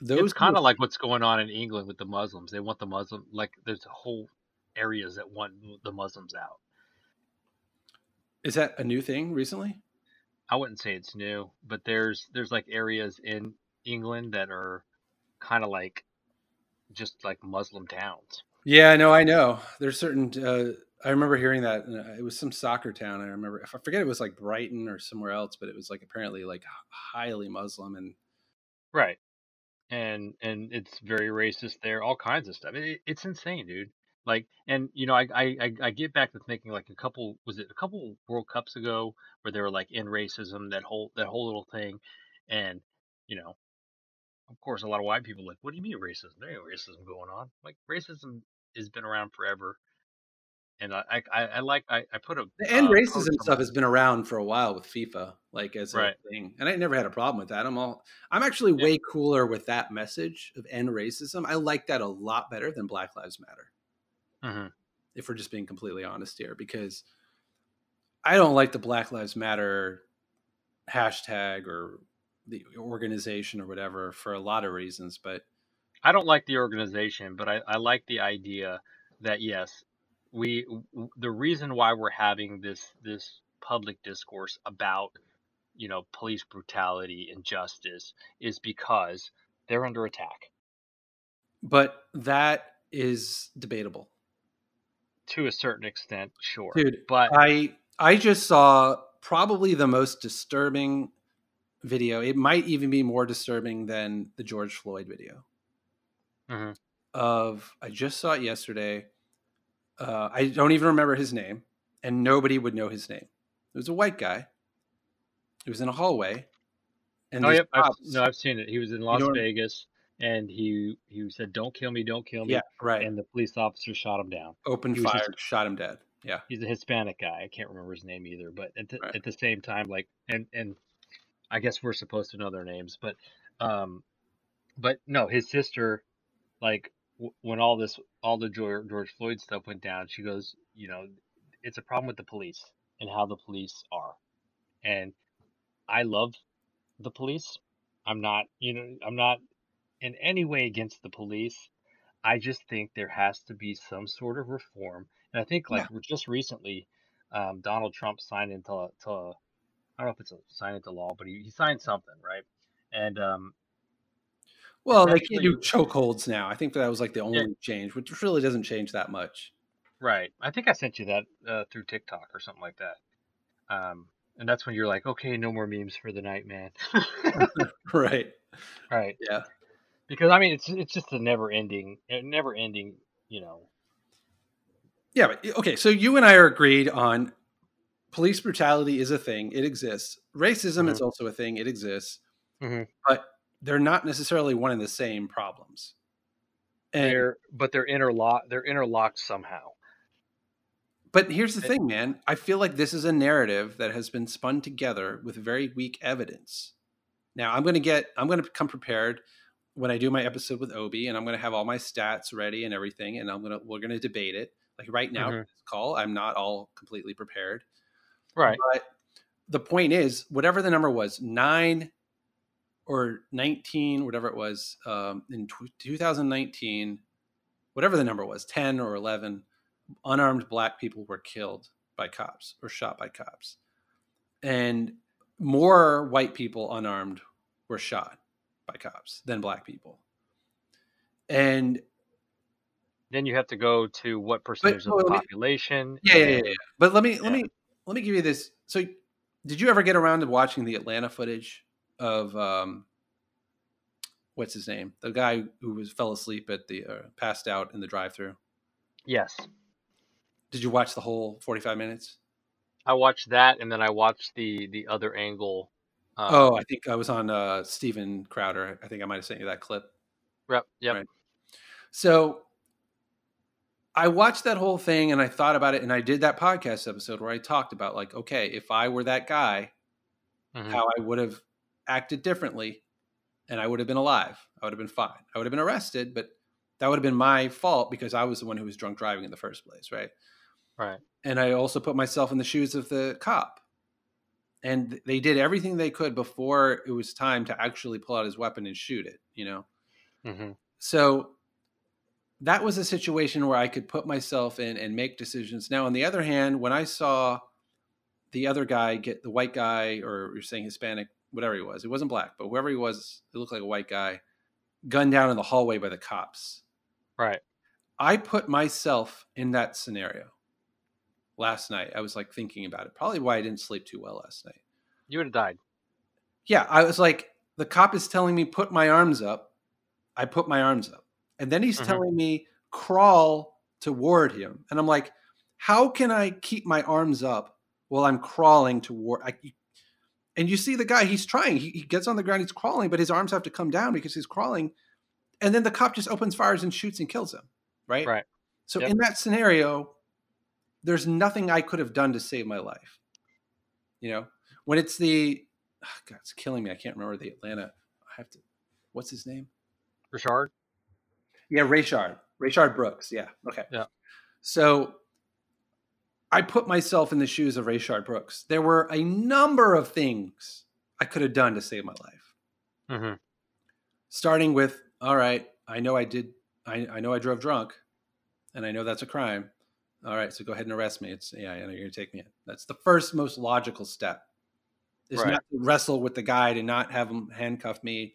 Those it's kind of like what's going on in England with the Muslims. They want the Muslim, like there's whole areas that want the Muslims out. Is that a new thing recently? I wouldn't say it's new, but there's there's like areas in England that are kind of like just like Muslim towns. Yeah, no, I know. There's certain. Uh, I remember hearing that and it was some soccer town. I remember. I forget it was like Brighton or somewhere else, but it was like apparently like highly Muslim and right. And and it's very racist there. All kinds of stuff. It, it's insane, dude. Like, and, you know, I, I, I get back to thinking, like, a couple, was it a couple World Cups ago where they were like in racism, that whole, that whole little thing. And, you know, of course, a lot of white people are like, what do you mean racism? There ain't racism going on. Like, racism has been around forever. And I, I, I like, I, I put a. And uh, racism stuff has been around for a while with FIFA, like as right. a thing. And I never had a problem with that. I'm all, I'm actually yeah. way cooler with that message of end racism. I like that a lot better than Black Lives Matter. Mm-hmm. If we're just being completely honest here, because I don't like the Black Lives Matter hashtag or the organization or whatever for a lot of reasons, but I don't like the organization, but I, I like the idea that yes, we, the reason why we're having this, this public discourse about, you know, police brutality and justice is because they're under attack. But that is debatable. To a certain extent, sure. Dude, but I, I just saw probably the most disturbing video. It might even be more disturbing than the George Floyd video. Mm-hmm. Of, I just saw it yesterday. Uh, I don't even remember his name, and nobody would know his name. It was a white guy. He was in a hallway. And oh, yep. I've, no, I've seen it. He was in Las you know Vegas, I mean? and he, he said, don't kill me, don't kill me. Yeah, right. And the police officer shot him down. Opened fire, his, shot him dead. Yeah. He's a Hispanic guy. I can't remember his name either. But at the, right. at the same time, like, and, and I guess we're supposed to know their names. But, um, but no, his sister, like, when all this, all the George Floyd stuff went down, she goes, you know, it's a problem with the police and how the police are. And I love the police. I'm not, you know, I'm not in any way against the police. I just think there has to be some sort of reform. And I think like yeah. just recently, um, Donald Trump signed into, to, I don't know if it's a sign into law, but he, he signed something. Right. And, um, well, they can't do chokeholds now. I think that was like the only yeah. change, which really doesn't change that much. Right. I think I sent you that uh, through TikTok or something like that. Um, and that's when you're like, okay, no more memes for the night, man. Right. Right. Yeah. Because I mean, it's it's just a never ending, never ending, you know. Yeah. But, okay. So you and I are agreed on police brutality is a thing. It exists. Racism mm-hmm. is also a thing. It exists. Mm-hmm. But they're not necessarily one and the same problems. And they're, but they're interlocked. They're interlocked somehow. But here's the and, thing, man. I feel like this is a narrative that has been spun together with very weak evidence. Now I'm going to get, I'm going to come prepared when I do my episode with Obi, and I'm going to have all my stats ready and everything. And I'm going to, we're going to debate it. Like right now, mm-hmm. for this call, I'm not all completely prepared. Right. But the point is, whatever the number was, nine, or nineteen, whatever it was, um, in twenty nineteen, whatever the number was, ten or eleven unarmed Black people were killed by cops or shot by cops. And more white people unarmed were shot by cops than Black people. And then you have to go to what percentage but, of the me, population. Yeah, yeah, yeah, yeah. But let me, yeah. let me, let me give you this. So did you ever get around to watching the Atlanta footage of um what's his name, the guy who was fell asleep at the uh, passed out in the drive-thru? Yes. Did you watch the whole forty-five minutes? I watched that, and then I watched the the other angle. um, oh I think I was on uh Steven Crowder. I think I might have sent you that clip. Yep. Yep. Right. So I watched that whole thing, and I thought about it, and I did that podcast episode where I talked about, like, okay, if I were that guy, mm-hmm. how I would have acted differently, and I would have been alive. I would have been fine. I would have been arrested, but that would have been my fault because I was the one who was drunk driving in the first place. Right. Right. And I also put myself in the shoes of the cop, and they did everything they could before it was time to actually pull out his weapon and shoot it, you know? Mm-hmm. So that was a situation where I could put myself in and make decisions. Now, on the other hand, when I saw the other guy get the white guy, or you're saying Hispanic, whatever he was, it wasn't Black, but whoever he was, it looked like a white guy, gunned down in the hallway by the cops. Right. I put myself in that scenario last night. I was like thinking about it, probably why I didn't sleep too well last night. You would have died. Yeah. I was like, the cop is telling me, put my arms up. I put my arms up. And then he's mm-hmm. telling me, crawl toward him. And I'm like, how can I keep my arms up while I'm crawling toward? I, and you see the guy, he's trying. He, he gets on the ground, he's crawling, but his arms have to come down because he's crawling. And then the cop just opens fires and shoots and kills him, right? Right. So yep. In that scenario, there's nothing I could have done to save my life. You know, when it's the, oh God, it's killing me. I can't remember the Atlanta. I have to, what's his name? Rayshard. Yeah, Rayshard. Rayshard Brooks. Yeah. Okay. Yeah. So I put myself in the shoes of Rayshard Brooks. There were a number of things I could have done to save my life. Mm-hmm. Starting with, all right, I know I did. I, I know I drove drunk and I know that's a crime. All right. So go ahead and arrest me. It's yeah. I know you're going to take me in. That's the first most logical step is right. Not to wrestle with the guy, to not have him handcuff me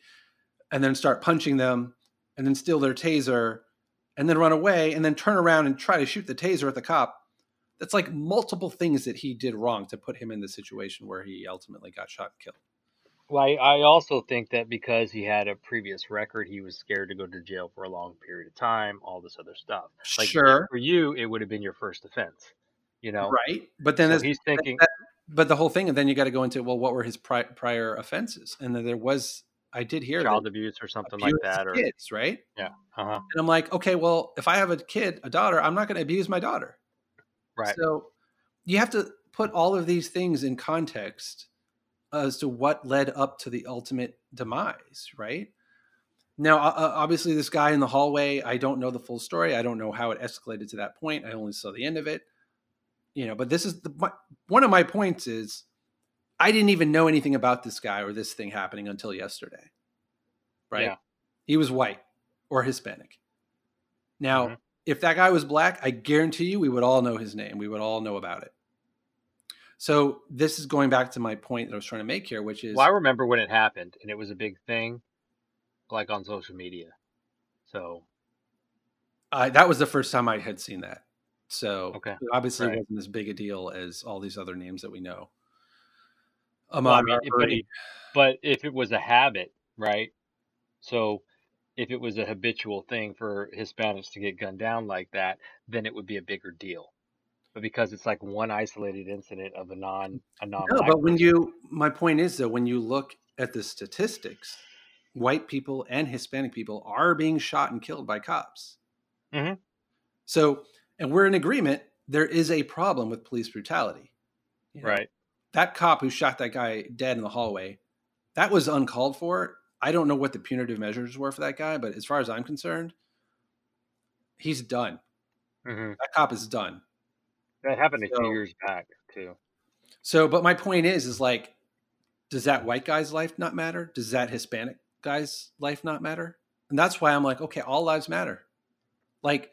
and then start punching them and then steal their taser and then run away and then turn around and try to shoot the taser at the cop. That's like multiple things that he did wrong to put him in the situation where he ultimately got shot and killed. Well, I, I also think that because he had a previous record, he was scared to go to jail for a long period of time, all this other stuff. Like sure. For you, it would have been your first offense, you know? Right. But then so he's thinking, that, but the whole thing, and then you got to go into, well, what were his pri- prior offenses? And then there was, I did hear child abuse or something like that, or kids, right? Yeah. Uh-huh. And I'm like, okay, well, if I have a kid, a daughter, I'm not going to abuse my daughter. Right. So you have to put all of these things in context as to what led up to the ultimate demise, right? Now, uh, obviously, this guy in the hallway, I don't know the full story. I don't know how it escalated to that point. I only saw the end of it, you know, but this is the, my, one of my points is I didn't even know anything about this guy or this thing happening until yesterday, right? Yeah. He was white or Hispanic. Now, mm-hmm. If that guy was black, I guarantee you we would all know his name. We would all know about it. So this is going back to my point that I was trying to make here, which is... Well, I remember when it happened, and it was a big thing, like on social media. So uh, that was the first time I had seen that. So okay. Obviously right. It wasn't as big a deal as all these other names that we know. Um, well, I mean, but, it, but if it was a habit, right? So if it was a habitual thing for Hispanics to get gunned down like that, then it would be a bigger deal. But because it's like one isolated incident of a non, a non. No, but when you, my point is though, when you look at the statistics, white people and Hispanic people are being shot and killed by cops. Mm-hmm. So, and we're in agreement, there is a problem with police brutality. You know? Right. That cop who shot that guy dead in the hallway, that was uncalled for. I don't know what the punitive measures were for that guy, but as far as I'm concerned, he's done. Mm-hmm. That cop is done. That happened a few years back too. So, but my point is, is like, does that white guy's life not matter? Does that Hispanic guy's life not matter? And that's why I'm like, okay, all lives matter. Like,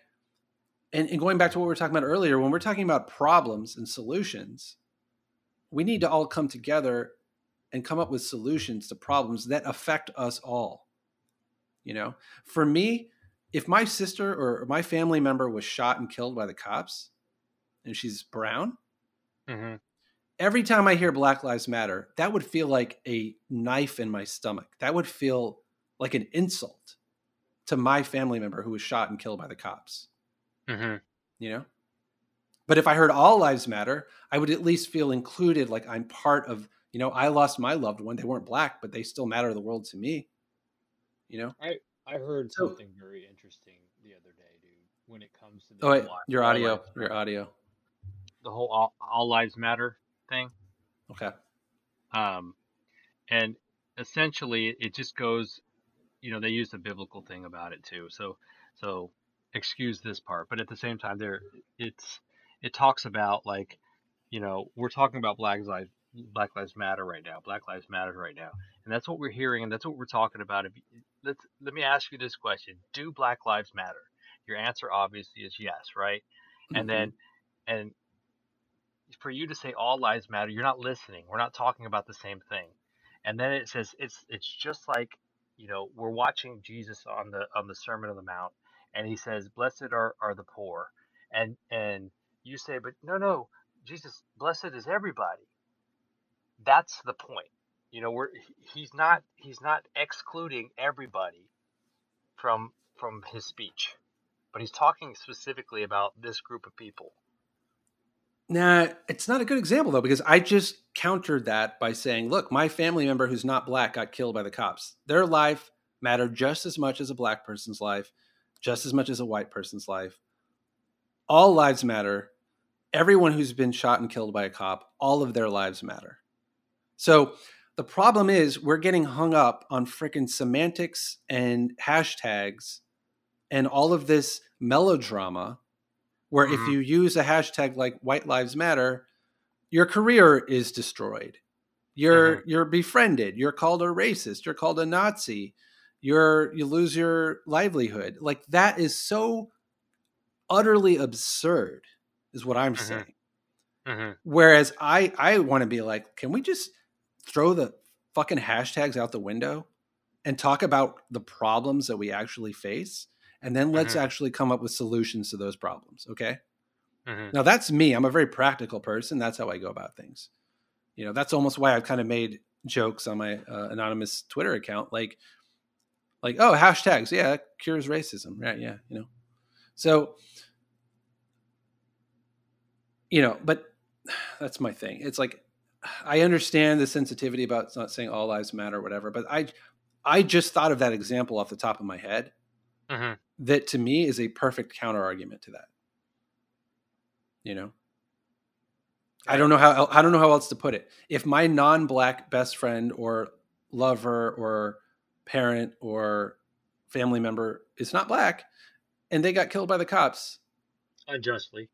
and, and going back to what we were talking about earlier, when we're talking about problems and solutions, we need to all come together and come up with solutions to problems that affect us all. You know, for me, if my sister or my family member was shot and killed by the cops, and she's brown. Mm-hmm. Every time I hear Black Lives Matter, that would feel like a knife in my stomach. That would feel like an insult to my family member who was shot and killed by the cops. Mm-hmm. You know? But if I heard all lives matter, I would at least feel included, like I'm part of, you know, I lost my loved one. They weren't black, but they still matter to the world to me. You know? I, I heard so, something very interesting the other day, dude, when it comes to the oh, wait, your audio, your audio. The whole all, all lives matter thing. Okay. Um, and essentially it just goes, you know, they use the biblical thing about it too. So, so excuse this part, but at the same time there it's, it talks about like, you know, we're talking about Black Lives, Black Lives Matter right now, Black Lives Matter right now. And that's what we're hearing. And that's what we're talking about. If, let's, let me ask you this question. Do Black Lives Matter? Your answer obviously is yes. Right. Mm-hmm. And then, and, for you to say all lives matter, you're not listening. We're not talking about the same thing. And then it says it's it's just like, you know, we're watching Jesus on the on the Sermon on the Mount, and he says, "Blessed are, are the poor," and and you say, "But no, no, Jesus, blessed is everybody." That's the point. You know, we're he's not he's not excluding everybody from from his speech, but he's talking specifically about this group of people. Nah, it's not a good example, though, because I just countered that by saying, look, my family member who's not black got killed by the cops. Their life mattered just as much as a black person's life, just as much as a white person's life. All lives matter. Everyone who's been shot and killed by a cop, all of their lives matter. So the problem is we're getting hung up on frickin' semantics and hashtags and all of this melodrama where mm-hmm. if you use a hashtag like White Lives Matter, your career is destroyed. You're mm-hmm. you're befriended. You're called a racist. You're called a Nazi. You're you lose your livelihood. Like, that is so utterly absurd, is what I'm mm-hmm. saying. Mm-hmm. Whereas I, I want to be like, can we just throw the fucking hashtags out the window and talk about the problems that we actually face? And then let's mm-hmm. actually come up with solutions to those problems. Okay. Mm-hmm. Now, that's me. I'm a very practical person. That's how I go about things. You know, that's almost why I've kind of made jokes on my uh, anonymous Twitter account. Like, like, oh, hashtags. Yeah. That cures racism. Right. Yeah. You know, so, you know, but that's my thing. It's like, I understand the sensitivity about not saying all lives matter or whatever, but I, I just thought of that example off the top of my head. Mm-hmm. That to me is a perfect counter argument to that. You know, I don't know how, I don't know how else to put it. If my non-black best friend or lover or parent or family member is not black and they got killed by the cops unjustly,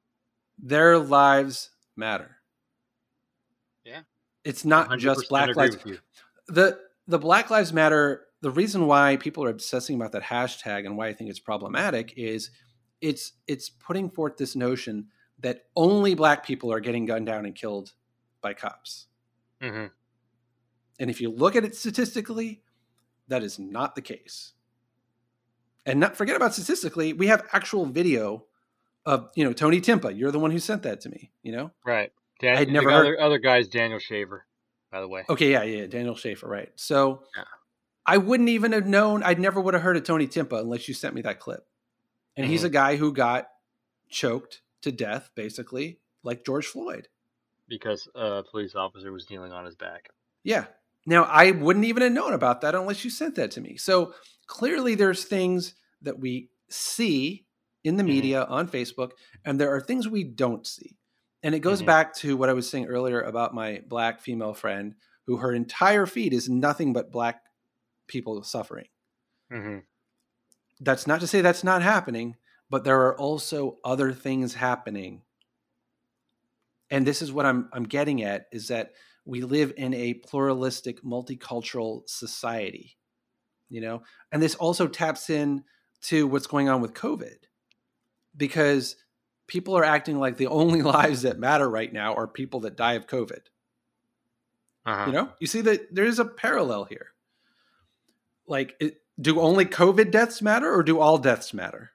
their lives matter. Yeah. It's not just black lives. The, the Black Lives Matter. The reason why people are obsessing about that hashtag and why I think it's problematic is it's it's putting forth this notion that only black people are getting gunned down and killed by cops. Mm-hmm. And if you look at it statistically, that is not the case. And not forget about statistically, we have actual video of, you know, Tony Timpa. You're the one who sent that to me, you know? Right. Dan- I'd never heard... other, other guy's Daniel Shaver, by the way. Okay, yeah, yeah, Daniel Shaver, right. So... yeah. I wouldn't even have known. I never would have heard of Tony Timpa unless you sent me that clip. And mm-hmm. he's a guy who got choked to death, basically, like George Floyd. Because a police officer was kneeling on his back. Yeah. Now, I wouldn't even have known about that unless you sent that to me. So clearly there's things that we see in the media mm-hmm. on Facebook, and there are things we don't see. And it goes mm-hmm. back to what I was saying earlier about my black female friend, who her entire feed is nothing but black people suffering. Mm-hmm. That's not to say that's not happening, but there are also other things happening. And this is what I'm I'm getting at, is that we live in a pluralistic, multicultural society, you know, and this also taps in to what's going on with COVID, because people are acting like the only lives that matter right now are people that die of COVID. Uh-huh. You know, you see that there is a parallel here. Like, it, do only COVID deaths matter, or do all deaths matter?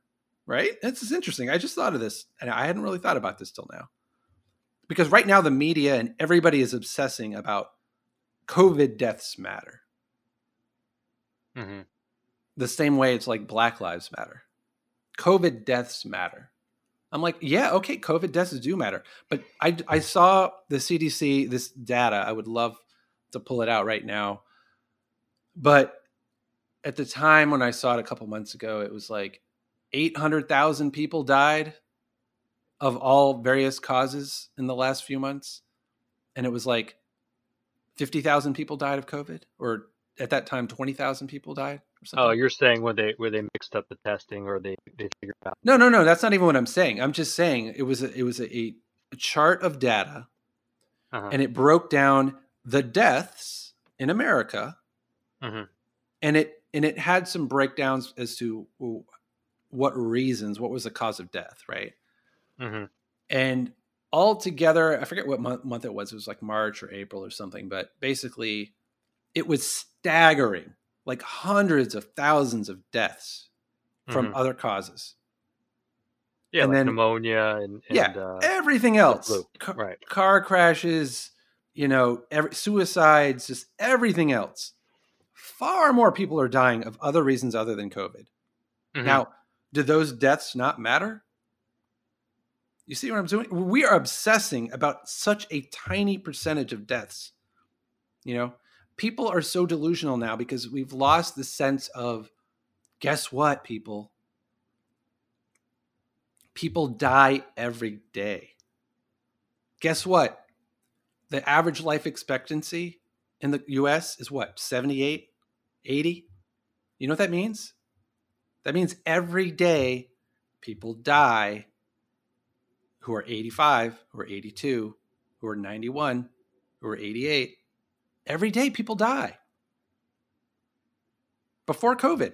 Right? This is interesting. I just thought of this, and I hadn't really thought about this till now. Because right now, the media and everybody is obsessing about COVID deaths matter. Mm-hmm. The same way it's like Black Lives Matter. COVID deaths matter. I'm like, yeah, okay, COVID deaths do matter. But I, I saw the C D C, this data. I would love to pull it out right now. But... at the time when I saw it a couple months ago, it was like eight hundred thousand people died of all various causes in the last few months. And it was like fifty thousand people died of COVID, or at that time, twenty thousand people died. Or something. Oh, you're saying where they where they mixed up the testing, or they, they figured out. No, no, no. That's not even what I'm saying. I'm just saying it was a, it was a, a chart of data uh-huh. and it broke down the deaths in America. Mm-hmm. And it, And it had some breakdowns as to what reasons, what was the cause of death, right? Mm-hmm. And altogether, I forget what month, month it was. It was like March or April or something. But basically, it was staggering, like hundreds of thousands of deaths from mm-hmm. other causes. Yeah, and like then, pneumonia and, and yeah, uh, everything else. Ca- right. Car crashes, you know, every, suicides, just everything else. Far more people are dying of other reasons other than COVID. Mm-hmm. Now, do those deaths not matter? You see what I'm doing? We are obsessing about such a tiny percentage of deaths. You know, people are so delusional now because we've lost the sense of, guess what, people? People die every day. Guess what? The average life expectancy in the U S is what? seventy-eight, eighty? You know what that means? That means every day people die who are eighty-five, who are eighty-two, who are ninety-one, who are eighty-eight. Every day people die. Before COVID.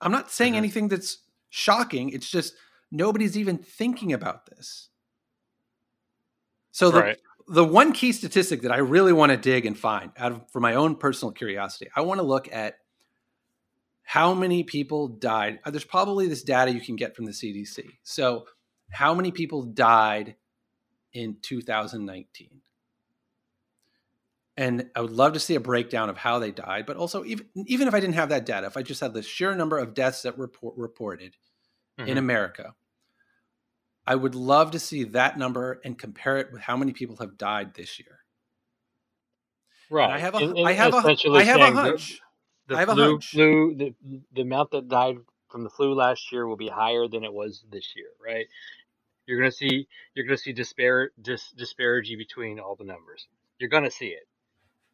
I'm not saying mm-hmm. anything that's shocking. It's just nobody's even thinking about this. So the, right. the one key statistic that I really want to dig and find out of, for my own personal curiosity, I want to look at how many people died. There's probably this data you can get from the C D C. So how many people died in two thousand nineteen? And I would love to see a breakdown of how they died, but also even, even if I didn't have that data, if I just had the sheer number of deaths that were report, reported mm-hmm. in America, I would love to see that number and compare it with how many people have died this year. Right. And I have a, and, and I have a, I have a hunch. The, the I have flu, a hunch. Flu, the, the amount that died from the flu last year will be higher than it was this year, right? You're going to see, you're going to see dispar, dis, disparity between all the numbers. You're going to see it.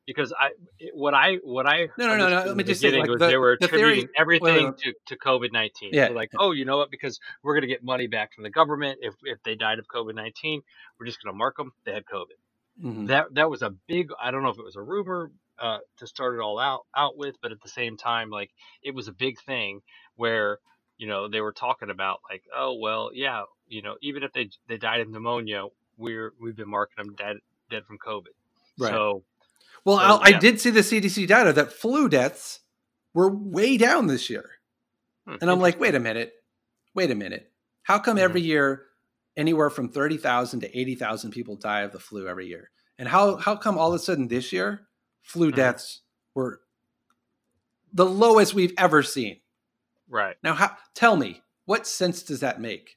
Because I, what I, what I, no, no, no, no. Let me just say, like, the, they were the attributing theory, everything well, to, to COVID nineteen. Yeah. They're like, oh, you know what? Because we're going to get money back from the government. If if they died of COVID nineteen, we're just going to mark them. They had COVID. Mm-hmm. That that was a big. I don't know if it was a rumor uh, to start it all out out with, but at the same time, like, it was a big thing where, you know, they were talking about, like, oh well, yeah, you know, even if they they died of pneumonia, we're we've been marking them dead dead from COVID. Right. So. Well, so, yeah. I did see the C D C data that flu deaths were way down this year. Hmm, and I'm like, wait a minute. Wait a minute. How come mm-hmm. every year anywhere from thirty thousand to eighty thousand people die of the flu every year? And how, how come all of a sudden this year flu mm-hmm. deaths were the lowest we've ever seen? Right. Now, how, tell me, what sense does that make?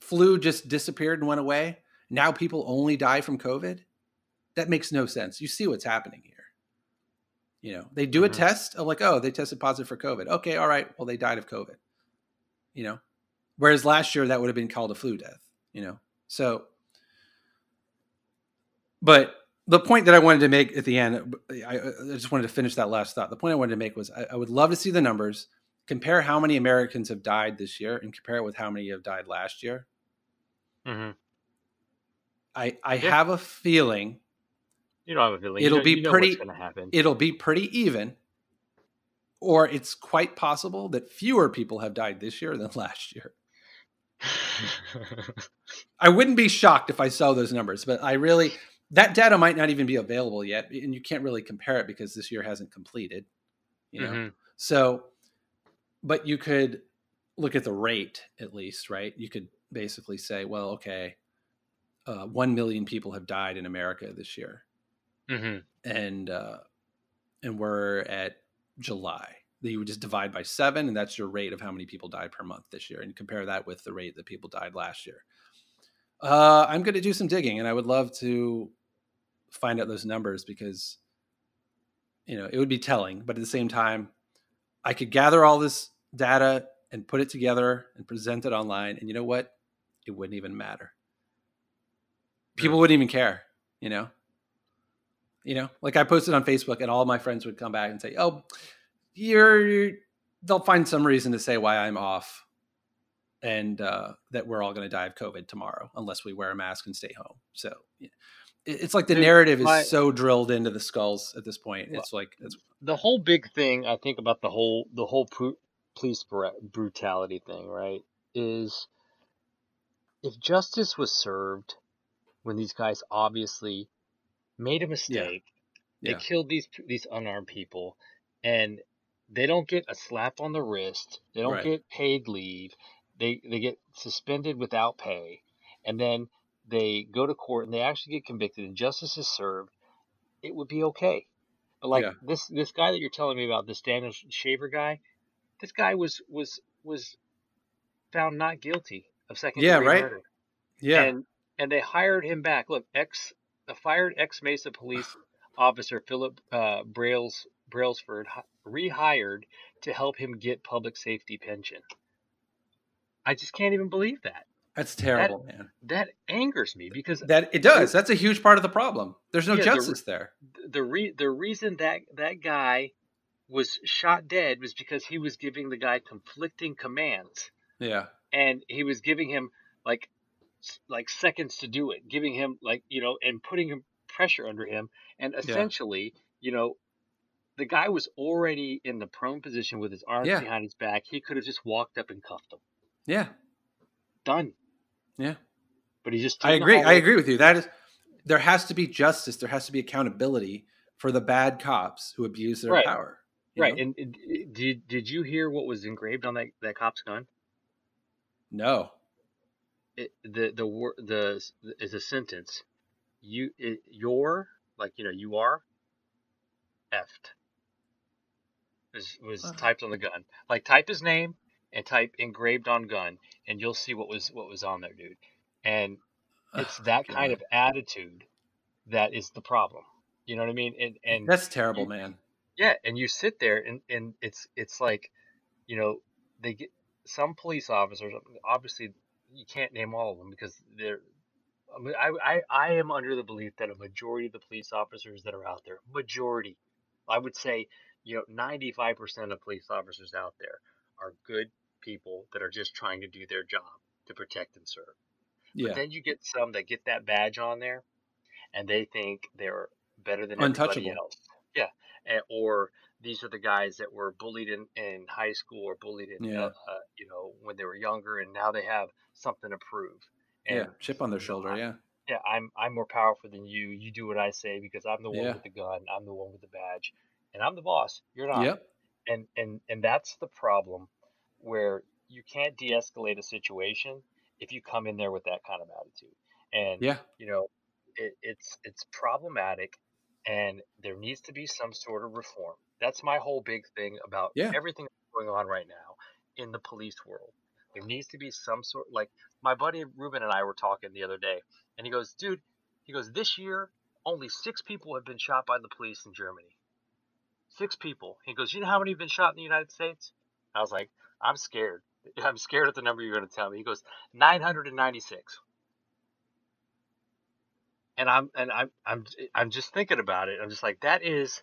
Flu just disappeared and went away. Now people only die from COVID? That makes no sense. You see what's happening here. You know, they do mm-hmm. a test of, like, oh, they tested positive for COVID. Okay, all right. Well, they died of COVID. You know, whereas last year that would have been called a flu death, you know. So, but the point that I wanted to make at the end, I, I just wanted to finish that last thought. The point I wanted to make was I, I would love to see the numbers, compare how many Americans have died this year and compare it with how many have died last year. Mm-hmm. I I yeah. have a feeling... You don't have a feeling. It'll you know, be you know pretty. It'll be pretty even, or it's quite possible that fewer people have died this year than last year. I wouldn't be shocked if I saw those numbers, but I really that data might not even be available yet, and you can't really compare it because this year hasn't completed. You know, mm-hmm. so, but you could look at the rate at least, right? You could basically say, well, okay, uh, one million people have died in America this year. Mm-hmm. And uh, and we're at July. That you would just divide by seven, and that's your rate of how many people die per month this year, and compare that with the rate that people died last year. Uh, I'm going to do some digging, and I would love to find out those numbers because, you know, it would be telling. But at the same time, I could gather all this data and put it together and present it online, and you know what? It wouldn't even matter. People wouldn't even care, you know? You know, like I posted on Facebook and all my friends would come back and say, oh, you're, they'll find some reason to say why I'm off and uh, that we're all going to die of COVID tomorrow unless we wear a mask and stay home. So yeah. It's like the narrative is my, so drilled into the skulls at this point. Well, it's like it's, the whole big thing, I think, about the whole the whole police brutality thing, right, is if justice was served when these guys obviously made a mistake. Yeah. Yeah. They killed these these unarmed people, and they don't get a slap on the wrist. They don't right. get paid leave. They they get suspended without pay, and then they go to court and they actually get convicted and justice is served. It would be okay, but like yeah. this this guy that you're telling me about, this Daniel Shaver guy, this guy was was was found not guilty of second degree murder. Yeah, right. Murder. Yeah. And and they hired him back. Look, ex the fired ex Mesa police officer Philip uh, Brails Brailsford rehired to help him get public safety pension. I just can't even believe that. That's terrible, that, man. That angers me because that it does. That's a huge part of the problem. There's no yeah, justice the, there. The re, the reason that that guy was shot dead was because he was giving the guy conflicting commands. Yeah. And he was giving him like like seconds to do it, giving him like, you know, and putting him pressure under him, and essentially, yeah. you know, the guy was already in the prone position with his arms yeah. behind his back. He could have just walked up and cuffed him. Yeah. Done. Yeah. But he just I agree. I agree with you. That is, there has to be justice. There has to be accountability for the bad cops who abuse their right. power. Right. Know? And, and did did you hear what was engraved on that, that cop's gun? No. It, the, the the the is a sentence. You it, your like you know you are effed. Was was uh-huh. typed on the gun. Like type his name and type engraved on gun, and you'll see what was what was on there, dude. And it's oh, that God. kind of attitude that is the problem. You know what I mean? And and that's terrible, you, man. Yeah, and you sit there, and, and it's it's like, you know, they get some police officers. Obviously, you can't name all of them because they're. I mean, I, I I am under the belief that a majority of the police officers that are out there, majority, I would say, you know, ninety-five percent of police officers out there are good people that are just trying to do their job to protect and serve. Yeah. But then you get some that get that badge on there and they think they're better than everybody else. Yeah. And, or these are the guys that were bullied in, in high school or bullied in, yeah. uh, you know, when they were younger, and now they have something to prove. And yeah. Chip on their shoulder. I, yeah. Yeah. I'm, I'm more powerful than you. You do what I say because I'm the one yeah. with the gun. I'm the one with the badge, and I'm the boss. You're not. Yep. And, and, and that's the problem, where you can't de-escalate a situation if you come in there with that kind of attitude. And, yeah. you know, it, it's, it's problematic, and there needs to be some sort of reform. That's my whole big thing about yeah. everything that's going on right now in the police world. There needs to be some sort, like my buddy Ruben and I were talking the other day, and he goes, dude, he goes, this year, only six people have been shot by the police in Germany. Six people. He goes, you know how many have been shot in the United States? I was like, I'm scared. I'm scared at the number you're going to tell me. He goes, nine hundred ninety-six. And I'm and I'm I'm I'm just thinking about it. I'm just like, that is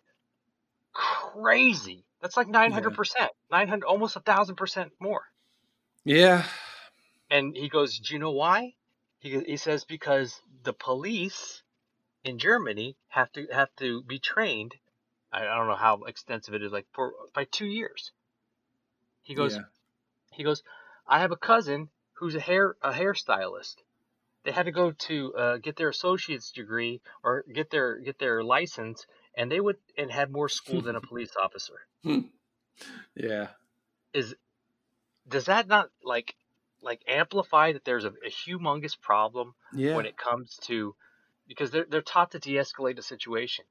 crazy. That's like nine hundred percent, yeah. nine hundred, almost a thousand percent more. Yeah. And he goes, do you know why? He he says because the police in Germany have to have to be trained. I don't know how extensive it is, like for by two years. He goes, yeah. he goes, I have a cousin who's a hair a hairstylist. They had to go to uh, get their associate's degree or get their get their license, and they would and had more school than a police officer. Yeah, is does that not like like amplify that there's a, a humongous problem yeah. when it comes to, because they're they're taught to de-escalate a situation.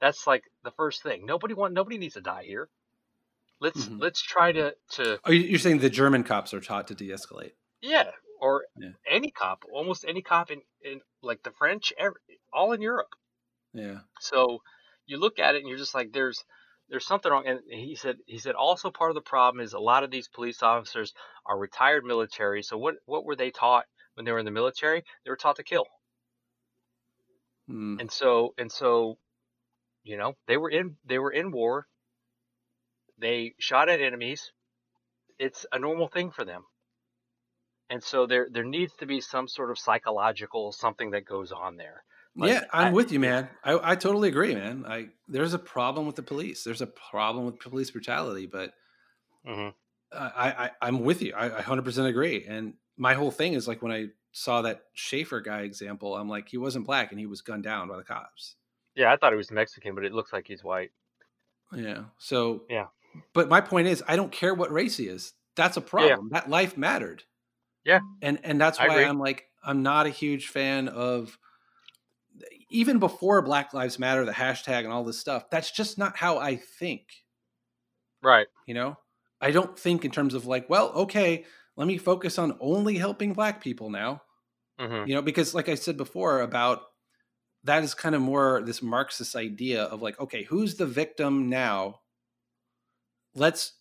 That's like the first thing. Nobody want nobody needs to die here. Let's mm-hmm. let's try to, to. Oh, you're saying the German cops are taught to de-escalate? Yeah, or yeah. any cop, almost any cop in, in like the French, every, all in Europe. Yeah. So you look at it and you're just like, there's there's something wrong. And he said he said also part of the problem is a lot of these police officers are retired military. So what what were they taught when they were in the military? They were taught to kill. Mm. And so and so. You know, they were in they were in war. They shot at enemies. It's a normal thing for them. And so there there needs to be some sort of psychological something that goes on there. Like, yeah, I'm I, with you, man. I, I totally agree, man. I there's a problem with the police. There's a problem with police brutality, but mm-hmm. I, I I'm with you. I, I one hundred percent agree. And my whole thing is like when I saw that Shafer guy example, I'm like, he wasn't black and he was gunned down by the cops. Yeah, I thought he was Mexican, but it looks like he's white. Yeah. So, yeah. But my point is, I don't care what race he is. That's a problem. Yeah. That life mattered. Yeah. And and that's why I'm like, I'm not a huge fan of, even before Black Lives Matter, the hashtag and all this stuff, that's just not how I think. Right. You know, I don't think in terms of like, well, okay, let me focus on only helping Black people now. Mm-hmm. You know, because like I said before about that is kind of more this Marxist idea of like, okay, who's the victim now? Let's,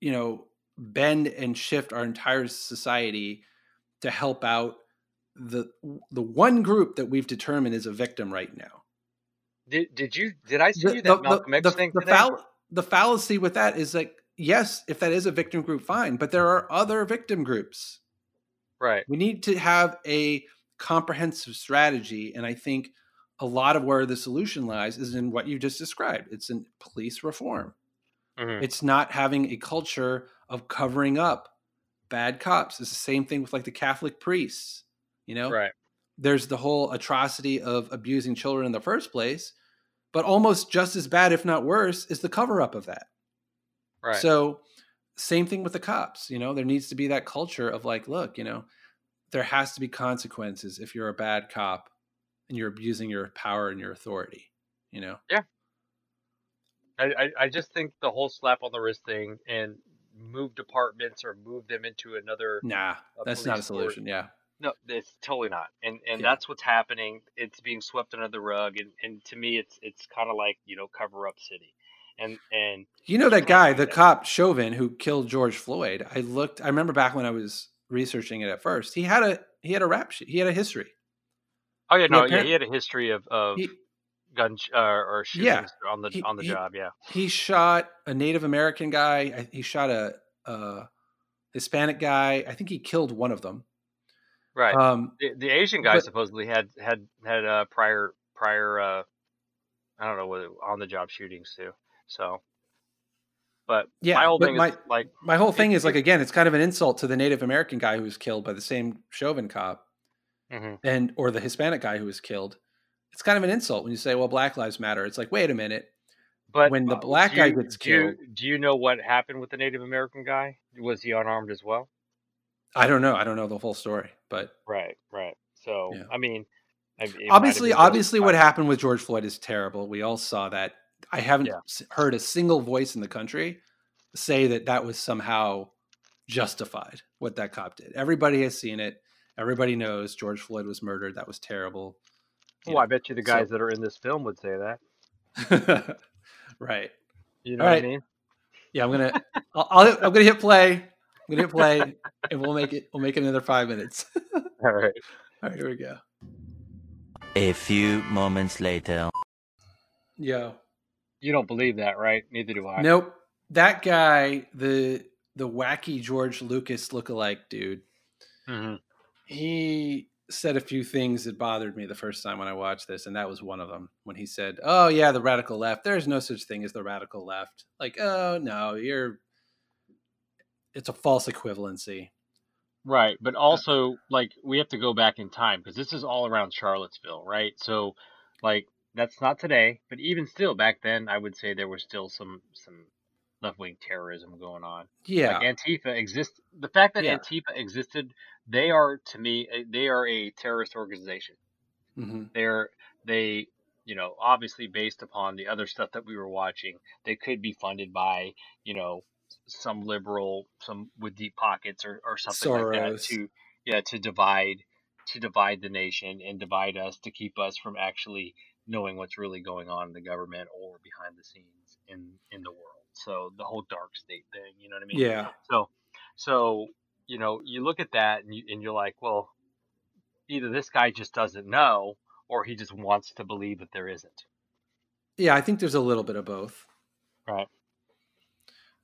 you know, bend and shift our entire society to help out the the one group that we've determined is a victim right now. Did did you did I see the, you that the, Malcolm X the, thing the, fall, the fallacy with that is like, yes, if that is a victim group, fine, but there are other victim groups. Right. We need to have a comprehensive strategy, and I think a lot of where the solution lies is in what you just described. It's in police reform. Mm-hmm. It's not having a culture of covering up bad cops. It's the same thing with like the Catholic priests, you know? Right. There's the whole atrocity of abusing children in the first place, but almost just as bad, if not worse, is the cover up of that. Right. So same thing with the cops, you know, there needs to be that culture of like, look, you know, there has to be consequences if you're a bad cop and you're abusing your power and your authority, you know? Yeah. I, I just think the whole slap on the wrist thing and move departments or move them into another. Nah, that's not a solution. Court. Yeah. No, it's totally not. And and yeah. that's what's happening. It's being swept under the rug. And, and to me, it's it's kind of like, you know, cover up city. And and you know that guy, the cop Chauvin, who killed George Floyd. I looked. I remember back when I was researching it at first. He had a he had a rap sheet. He had a history. Oh yeah, no, yeah, he had a history of of. He, gun uh, or shootings yeah. on the he, on the he, job yeah he shot a Native American guy, he shot a, a Hispanic guy, I think he killed one of them, right? um the, the Asian guy but, supposedly had had had uh prior prior uh I don't know whether on the job shootings too. So but yeah my whole thing my, is like my whole thing it, is like again it's kind of an insult to the Native American guy who was killed by the same Chauvin cop, mm-hmm. and or the Hispanic guy who was killed. It's kind of an insult when you say, well, Black Lives Matter. It's like, wait a minute. But when the black guy gets killed. Do you know what happened with the Native American guy? Was he unarmed as well? I don't know. I don't know the whole story, but. Right. Right. So, yeah. I mean. Obviously, obviously what happened with George Floyd is terrible. We all saw that. I haven't yeah. heard a single voice in the country say that that was somehow justified what that cop did. Everybody has seen it. Everybody knows George Floyd was murdered. That was terrible. Oh, I bet you the guys so, that are in this film would say that. Right. You know All right. what I mean? Yeah, I'm gonna. I'll, I'll, I'm gonna hit play. I'm gonna hit play, and we'll make it. We'll make it another five minutes. All right. All right. Here we go. A few moments later. Yo, you don't believe that, right? Neither do I. Nope. That guy, the the wacky George Lucas lookalike dude. Mm-hmm. He. Said a few things that bothered me the first time when I watched this. And that was one of them when he said, oh yeah, the radical left, there's no such thing as the radical left. Like, oh no, you're, it's a false equivalency. Right. But also uh, like we have to go back in time because this is all around Charlottesville. Right. So like, that's not today, but even still back then, I would say there was still some, some left-wing terrorism going on. Yeah. Like Antifa exists. The fact that yeah. Antifa existed, they are, to me, they are a terrorist organization. Mm-hmm. They're, they, you know, obviously based upon the other stuff that we were watching, they could be funded by, you know, some liberal, some with deep pockets or, or something Soros. Like that to, yeah, to divide, to divide the nation and divide us to keep us from actually knowing what's really going on in the government or behind the scenes in, in the world. So the whole dark state thing, you know what I mean? Yeah. So, so, you know, you look at that and, you, and you're like, well, either this guy just doesn't know, or he just wants to believe that there isn't. Yeah. I think there's a little bit of both. Right.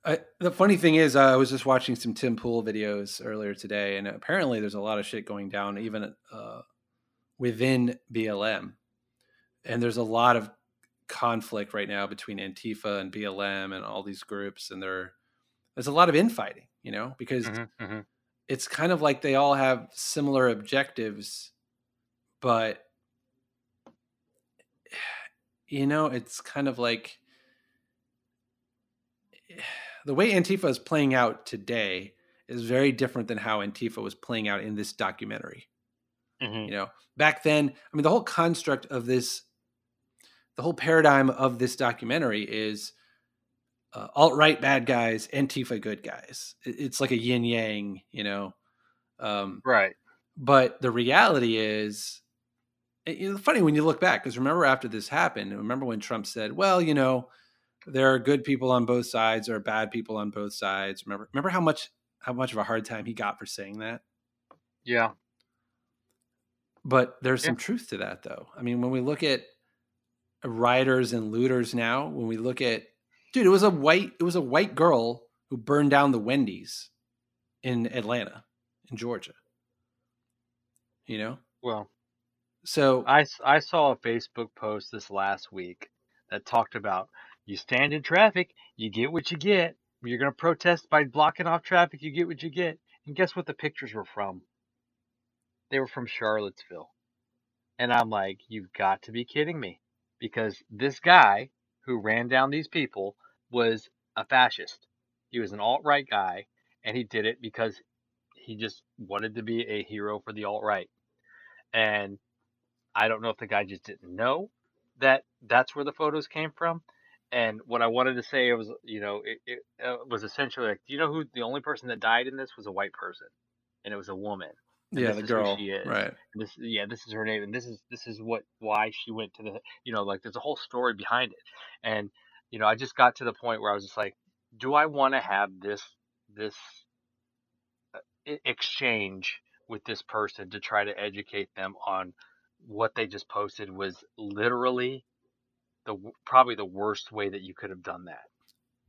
I, the funny thing is, uh, I was just watching some Tim Pool videos earlier today, and apparently there's a lot of shit going down even uh, within B L M. And there's a lot of conflict right now between Antifa and B L M and all these groups, and there there's a lot of infighting, you know, because mm-hmm, mm-hmm. it's kind of like they all have similar objectives, but you know, it's kind of like the way Antifa is playing out today is very different than how Antifa was playing out in this documentary. Mm-hmm. You know, back then, I mean, the whole construct of this The whole paradigm of this documentary is uh, alt-right bad guys, Antifa good guys. It's like a yin yang, you know? Um, right. But the reality is, it's funny when you look back, because remember after this happened, remember when Trump said, well, you know, there are good people on both sides, there are bad people on both sides. Remember, remember how much, how much of a hard time he got for saying that? Yeah. But there's yeah. some truth to that, though. I mean, when we look at rioters and looters now, when we look at, dude, it was a white, it was a white girl who burned down the Wendy's in Atlanta, in Georgia. You know? Well, so I, I saw a Facebook post this last week that talked about you stand in traffic, you get what you get. You're going to protest by blocking off traffic, you get what you get. And guess what the pictures were from? They were from Charlottesville. And I'm like, you've got to be kidding me. Because this guy who ran down these people was a fascist. He was an alt-right guy, and he did it because he just wanted to be a hero for the alt-right. And I don't know if the guy just didn't know that that's where the photos came from. And what I wanted to say was, you know, it, it uh, was essentially like, do you know who the only person that died in this was? A white person, and it was a woman. And yeah, the girl. She is. Right. And this, yeah, this is her name, and this is this is what why she went to the, you know, like there's a whole story behind it. And you know, I just got to the point where I was just like, do I want to have this this exchange with this person to try to educate them on what they just posted was literally the probably the worst way that you could have done that?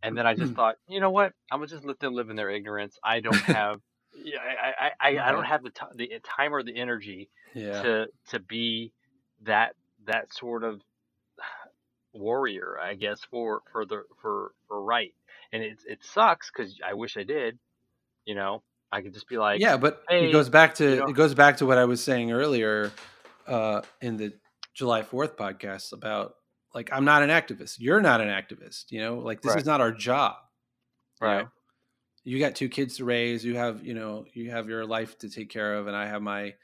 And then I just thought, you know what? I'm gonna just let them live in their ignorance. I don't have. Yeah, I, I, I, I don't have the t- the time or the energy yeah. to to be that that sort of warrior, I guess, for for the for, for right. And it it sucks because I wish I did. You know, I could just be like, yeah, but hey, it goes back to you know, it goes back to what I was saying earlier uh, in the July fourth podcast about like I'm not an activist, you're not an activist. You know, like this right. is not our job, right? You know? You got two kids to raise, you have, you know, you have your life to take care of. And I have my,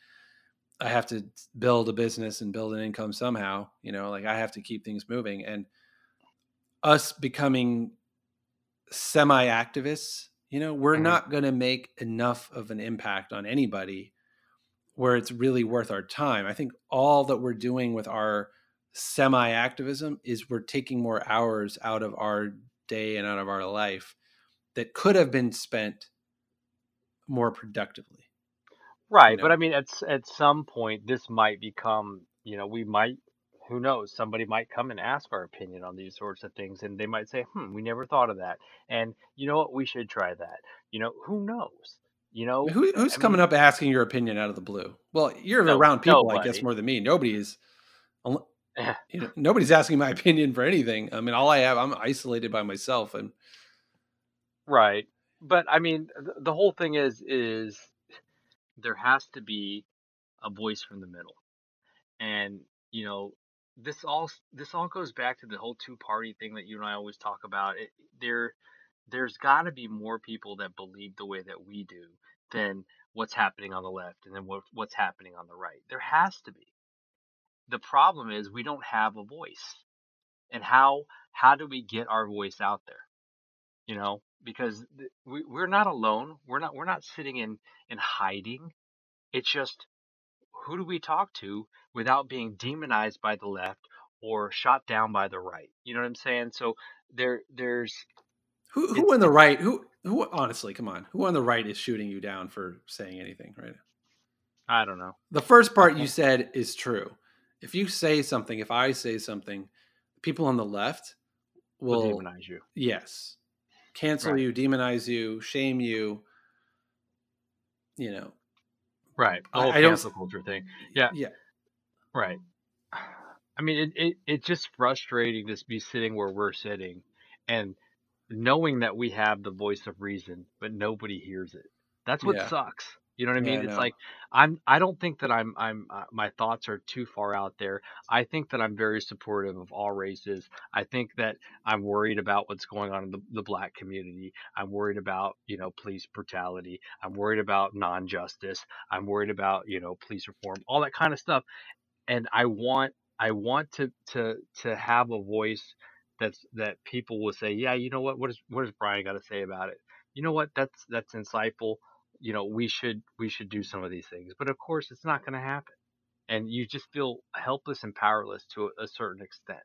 I have to build a business and build an income somehow, you know, like I have to keep things moving. And us becoming semi-activists, you know, we're mm-hmm. not going to make enough of an impact on anybody where it's really worth our time. I think all that we're doing with our semi-activism is we're taking more hours out of our day and out of our life that could have been spent more productively. Right. You know? But I mean, at, at some point, this might become, you know, we might, who knows, somebody might come and ask our opinion on these sorts of things. And they might say, hmm, we never thought of that. And you know what? We should try that. You know, who knows? You know, who, who's I coming mean, up asking your opinion out of the blue? Well, you're no, around people, nobody. I guess, more than me. Nobody is. You know, nobody's asking my opinion for anything. I mean, all I have, I'm isolated by myself and, right. But I mean, the whole thing is, is there has to be a voice from the middle. And, you know, this all, this all goes back to the whole two party thing that you and I always talk about. It, there, there's gotta be more people that believe the way that we do than what's happening on the left and then what, what's happening on the right. There has to be. The problem is we don't have a voice, and how, how do we get our voice out there? You know? Because we, we're not alone. We're not we're not sitting in, in hiding. It's just, who do we talk to without being demonized by the left or shot down by the right? You know what I'm saying? So there there's who who on the right who who honestly, come on, who on the right is shooting you down for saying anything, right? I don't know. The first part okay. you said is true. If you say something, if I say something, people on the left will, will demonize you. Yes. Cancel right. you, demonize you, shame you, you know. Right. The whole I, I cancel don't... culture thing. Yeah. Yeah. Right. I mean, it, it it's just frustrating to be sitting where we're sitting and knowing that we have the voice of reason, but nobody hears it. That's what yeah. sucks. You know what I mean? Yeah, I it's know. like, I'm, I don't think that I'm, I'm, uh, my thoughts are too far out there. I think that I'm very supportive of all races. I think that I'm worried about what's going on in the, the black community. I'm worried about, you know, police brutality. I'm worried about non-justice. I'm worried about, you know, police reform, all that kind of stuff. And I want, I want to, to, to have a voice that's that people will say, yeah, you know what, what is what does Brian got to say about it? You know what, that's that's insightful. You know, we should we should do some of these things, but of course, it's not going to happen, and you just feel helpless and powerless to a, a certain extent,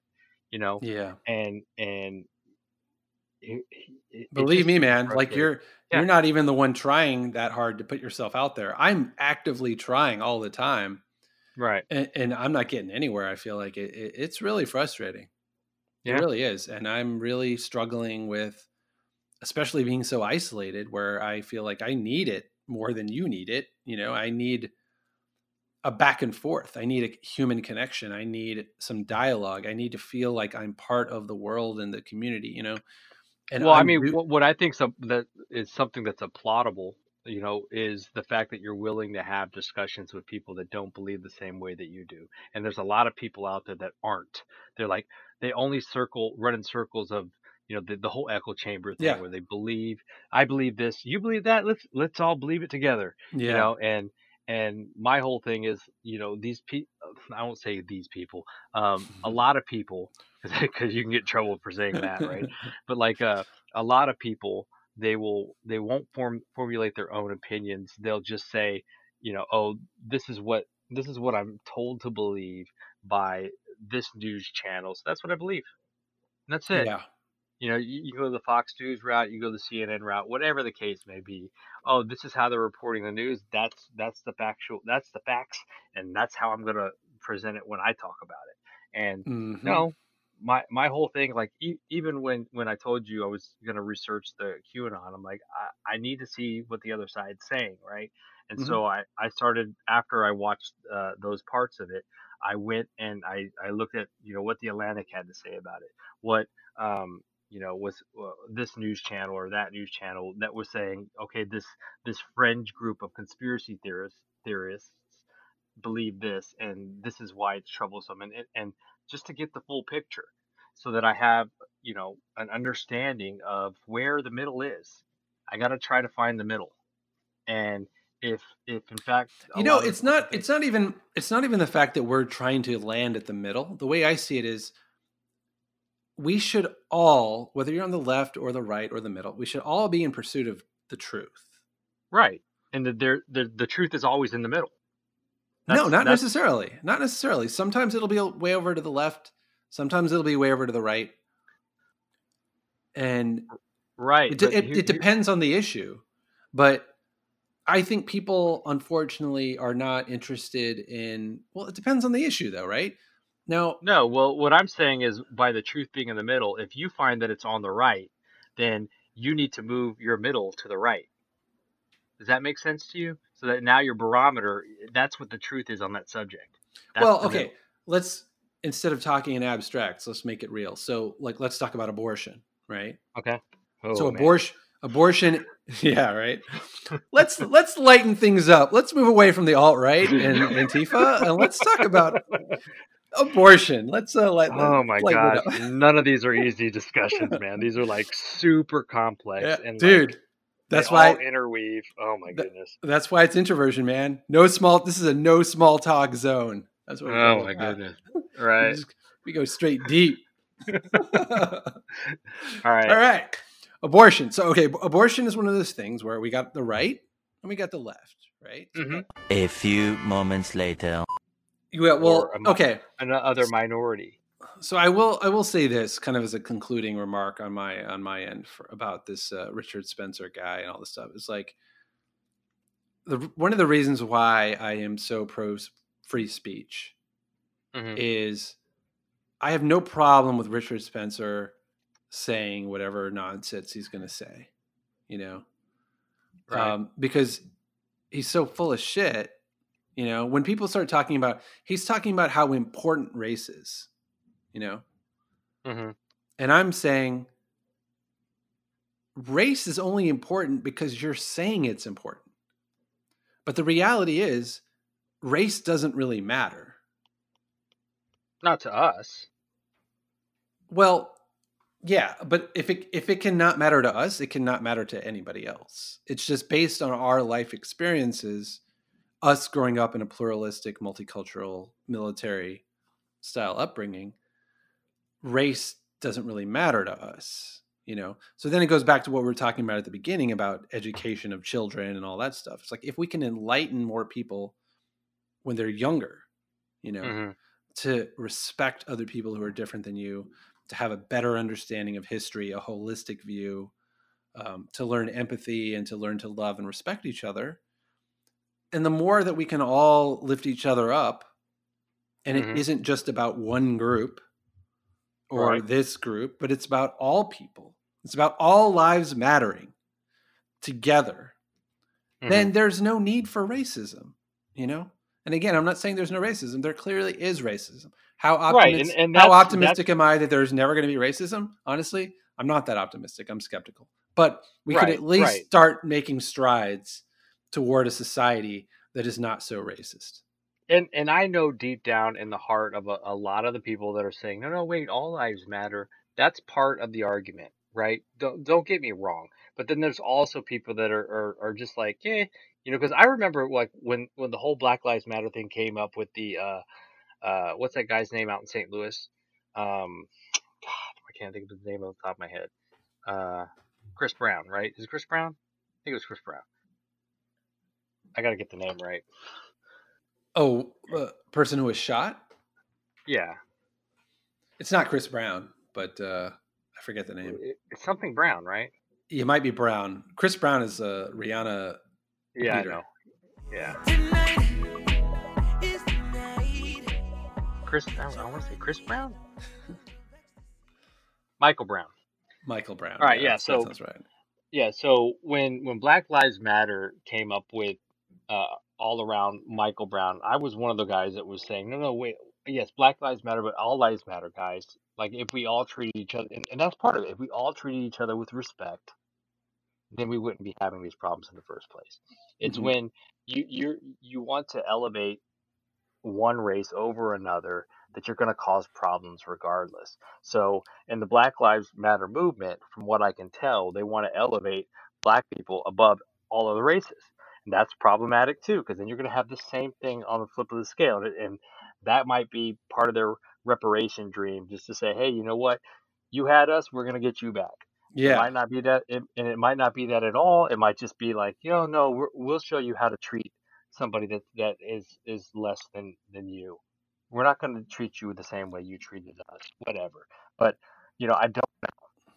you know. Yeah. And and it, it, believe it me, man, like you're yeah. you're not even the one trying that hard to put yourself out there. I'm actively trying all the time. Right. And, and I'm not getting anywhere. I feel like it, it, it's really frustrating. Yeah. It really is. And I'm really struggling with, especially being so isolated, where I feel like I need it more than you need it. You know, I need a back and forth. I need a human connection. I need some dialogue. I need to feel like I'm part of the world and the community, you know? And well, I'm I mean, re- what I think that is something that's applaudable, you know, is the fact that you're willing to have discussions with people that don't believe the same way that you do. And there's a lot of people out there that aren't. They're like, they only circle, run in circles of, you know, the, the whole echo chamber thing yeah. where they believe, I believe this, you believe that, let's, let's all believe it together, yeah. you know? And, and my whole thing is, you know, these people, I won't say these people, um, a lot of people, because you can get in trouble for saying that, right? But like uh, a lot of people, they will, they won't form, formulate their own opinions. They'll just say, you know, oh, this is what, this is what I'm told to believe by this news channel. So that's what I believe. And that's it. Yeah. You know, you, you go the Fox News route, you go the C N N route, whatever the case may be. Oh, this is how they're reporting the news. That's, that's the factual, that's the facts. And that's how I'm going to present it when I talk about it. And mm-hmm. no, My my whole thing, like e- even when, when I told you I was going to research the QAnon, I'm like, I, I need to see what the other side's saying, right? And mm-hmm. so I, I started, after I watched uh, those parts of it, I went and I, I looked at, you know, what the Atlantic had to say about it. What, um you know, was uh, this news channel or that news channel that was saying, okay, this this fringe group of conspiracy theorists, theorists believe this, and this is why it's troublesome. And and just to get the full picture so that I have, you know, an understanding of where the middle is. I got to try to find the middle. And if, if in fact, you know, it's not, it's not even, it's not even the fact that we're trying to land at the middle. The way I see it is we should all, whether you're on the left or the right or the middle, we should all be in pursuit of the truth. Right. And the, the, the, the truth is always in the middle. That's, no, not that's... necessarily. Not necessarily. Sometimes it'll be way over to the left. Sometimes it'll be way over to the right. And right, it, it, here, it depends here. on the issue. But I think people, unfortunately, are not interested in... Well, it depends on the issue, though, right? Now, no, well, what I'm saying is by the truth being in the middle, if you find that it's on the right, then you need to move your middle to the right. Does that make sense to you? So that now your barometer, that's what the truth is on that subject. That's well, okay, middle. Let's, instead of talking in abstracts, let's make it real. So like, let's talk about abortion, right? Okay. Oh, so abortion, abortion. Yeah. Right. Let's, let's lighten things up. Let's move away from the alt-right and Antifa and let's talk about abortion. Let's uh, lighten Oh my lighten gosh. None of these are easy discussions, man. These are like super complex. Yeah, and dude. Like, That's they why all interweave. Oh my goodness. Th- that's why it's introversion, man. No small. This is a no small talk zone. That's what. Oh my about. goodness. Right. we, just, we go straight deep. All right. All right. Abortion. So okay, abortion is one of those things where we got the right and we got the left, right? Mm-hmm. A few moments later. Yeah. Well. Or a, okay. Another minority. So I will I will say this kind of as a concluding remark on my on my end for, about this uh, Richard Spencer guy and all this stuff. It's like the one of the reasons why I am so pro free speech mm-hmm. is I have no problem with Richard Spencer saying whatever nonsense he's going to say, you know, right. um, because he's so full of shit. You know, when people start talking about he's talking about how important race is. You know, mm-hmm. and I'm saying race is only important because you're saying it's important. But the reality is race doesn't really matter. Not to us. Well, yeah, but if it if it cannot matter to us, it cannot matter to anybody else. It's just based on our life experiences, us growing up in a pluralistic, multicultural, military style upbringing. Race doesn't really matter to us, you know? So then it goes back to what we were talking about at the beginning about education of children and all that stuff. It's like, if we can enlighten more people when they're younger, you know, mm-hmm. to respect other people who are different than you, to have a better understanding of history, a holistic view, um, to learn empathy and to learn to love and respect each other. And the more that we can all lift each other up, and mm-hmm. it isn't just about one group or right. this group, but it's about all people. It's about all lives mattering together. Mm-hmm. Then there's no need for racism, you know? And again, I'm not saying there's no racism. There clearly is racism. How, optimist, right. and, and how optimistic am I that there's never going to be racism? Honestly, I'm not that optimistic. I'm skeptical. But we right, could at least right. start making strides toward a society that is not so racist. And and I know deep down in the heart of a, a lot of the people that are saying, no, no, wait, all lives matter. That's part of the argument, right? Don't, don't get me wrong. But then there's also people that are are, are just like, eh, you know, because I remember like when, when the whole Black Lives Matter thing came up with the, uh, uh, what's that guy's name out in Saint Louis? Um, God, I can't think of his name off the top of my head. Uh, Chris Brown, right? Is it Chris Brown? I think it was Chris Brown. I got to get the name right. Oh, uh, person who was shot? Yeah. It's not Chris Brown, but uh, I forget the name. It's something Brown, right? It might be Brown. Chris Brown is uh, Rihanna. Yeah, leader. I know. Yeah. Tonight is tonight. Chris, I, I want to say Chris Brown? Michael Brown. Michael Brown. All right, yeah, yeah so. That sounds right. Yeah, so when, when Black Lives Matter came up with uh, all around Michael Brown, I was one of the guys that was saying, no, no, wait, yes, Black Lives Matter, but all lives matter, guys. Like, if we all treat each other, and, and that's part of it, if we all treated each other with respect, then we wouldn't be having these problems in the first place. It's mm-hmm. when you you're, you want to elevate one race over another that you're going to cause problems regardless. So in the Black Lives Matter movement, from what I can tell, they want to elevate Black people above all other races. And that's problematic too, because then you're going to have the same thing on the flip of the scale. And, and that might be part of their reparation dream, just to say, hey, you know what? You had us, we're going to get you back. Yeah. It might not be that, it, and it might not be that at all. It might just be like, you know, no, we're, we'll show you how to treat somebody that, that is, is less than, than you. We're not going to treat you the same way you treated us, whatever. But, you know, I don't know.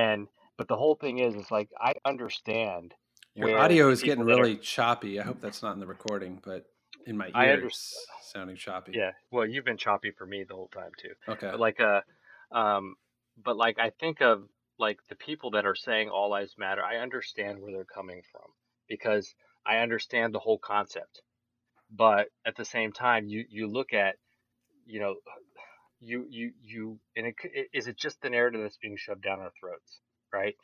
And, but the whole thing is, it's like, I understand. Your audio is getting really are, choppy. I hope that's not in the recording, but in my ears, I understand. Sounding choppy. Yeah. Well, you've been choppy for me the whole time too. Okay. But like, uh, um, but like, I think of like the people that are saying all lives matter. I understand where they're coming from because I understand the whole concept, but at the same time, you, you look at, you know, you, you, you, and it, it, is it just the narrative that's being shoved down our throats, right?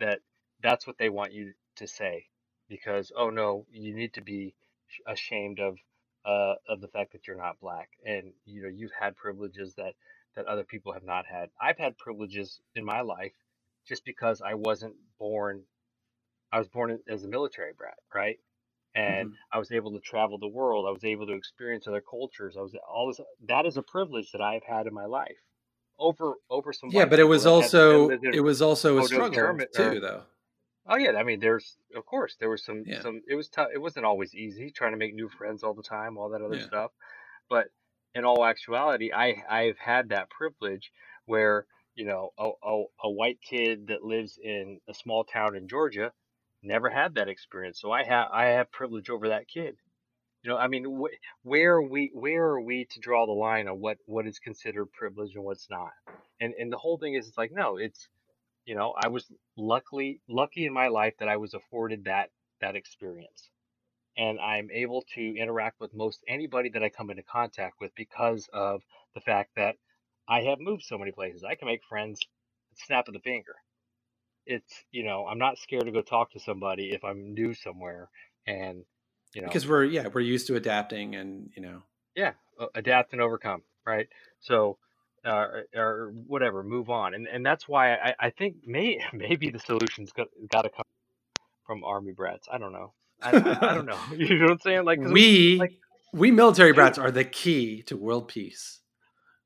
That that's what they want you to say because, oh no, you need to be ashamed of, uh, of the fact that you're not Black. And, you know, you've had privileges that, that other people have not had. I've had privileges in my life just because I wasn't born, I was born as a military brat, right? And mm-hmm. I was able to travel the world. I was able to experience other cultures. I was all this. That is a privilege that I've had in my life over over some. Yeah, but it was also in, it was also a struggle German, too, or, though. Oh yeah, I mean, there's of course there was some yeah. some. It was tough. It wasn't always easy trying to make new friends all the time, all that other yeah. stuff. But in all actuality, I I've had that privilege where you know a, a a white kid that lives in a small town in Georgia. Never had that experience, so I have I have privilege over that kid. You know, I mean, wh- where are we where are we to draw the line on what, what is considered privilege and what's not? And and the whole thing is, it's like no, it's you know, I was luckily lucky in my life that I was afforded that that experience, and I'm able to interact with most anybody that I come into contact with because of the fact that I have moved so many places. I can make friends at the snap of the finger. It's, you know, I'm not scared to go talk to somebody if I'm new somewhere and, you know. Because we're, yeah, we're used to adapting and, you know. Yeah. Adapt and overcome. Right. So, uh, or whatever, move on. And and that's why I, I think may, maybe the solution's got, got to come from Army brats. I don't know. I, I, I don't know. You know what I'm saying? Like, we, like, we military brats are the key to world peace.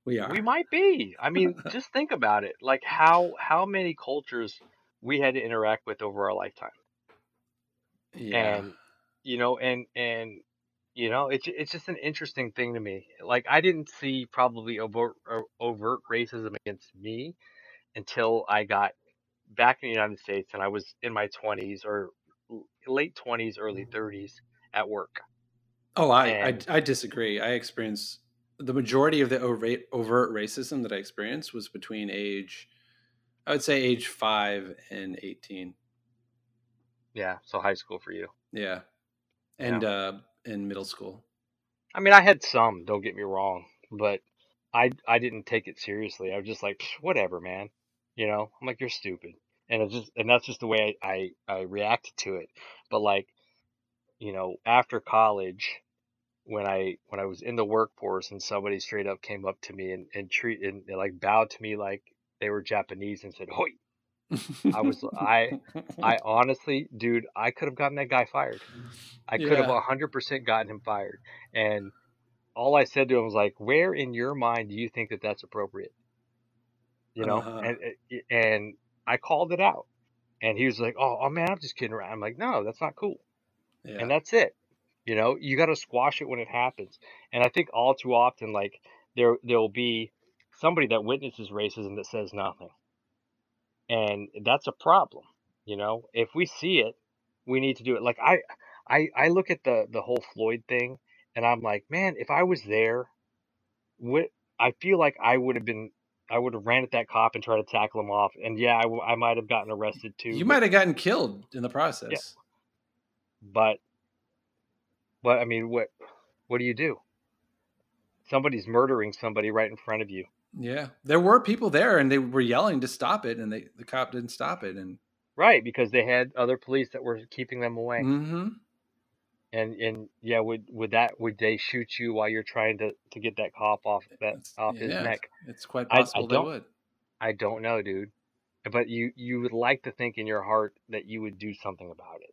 We are. We might be. I mean, just think about it. Like how how many cultures we had to interact with over our lifetime. Yeah. And you know, and and you know, it's it's just an interesting thing to me. Like I didn't see probably overt overt racism against me until I got back in the United States and I was in my twenties or late twenties, early thirties at work. Oh, I, and, I I disagree. I experienced the majority of the overt, overt racism that I experienced was between age, I would say age five and eighteen. Yeah. So high school for you. Yeah. And, yeah. uh, in middle school. I mean, I had some, don't get me wrong, but I, I didn't take it seriously. I was just like, whatever, man, you know, I'm like, you're stupid. And it's just, and that's just the way I, I, I reacted to it. But like, you know, after college, when I when I was in the workforce and somebody straight up came up to me and and treat and, and like bowed to me like they were Japanese and said "Hoi," I was I I honestly, dude, I could have gotten that guy fired. I yeah. could have one hundred percent gotten him fired. And all I said to him was like, "Where in your mind do you think that that's appropriate?" You know, uh-huh. and and I called it out, and he was like, "Oh, oh man, I'm just kidding around." I'm like, "No, that's not cool," yeah. and that's it. You know, you got to squash it when it happens. And I think all too often, like, there there'll be somebody that witnesses racism that says nothing. And that's a problem. You know, if we see it, we need to do it. Like, I I, I look at the, the whole Floyd thing, and I'm like, man, if I was there, what, I feel like I would have been, I would have ran at that cop and tried to tackle him off. And, yeah, I, I might have gotten arrested, too. You might have gotten killed in the process. Yeah. But... But I mean, what, what do you do? Somebody's murdering somebody right in front of you. Yeah, there were people there, and they were yelling to stop it, and they, the cop didn't stop it, and right because they had other police that were keeping them away. Mm-hmm. And and yeah, would would that would they shoot you while you're trying to, to get that cop off that it's, off yeah, his neck? It's quite possible I, I they would. I don't know, dude. But you you would like to think in your heart that you would do something about it.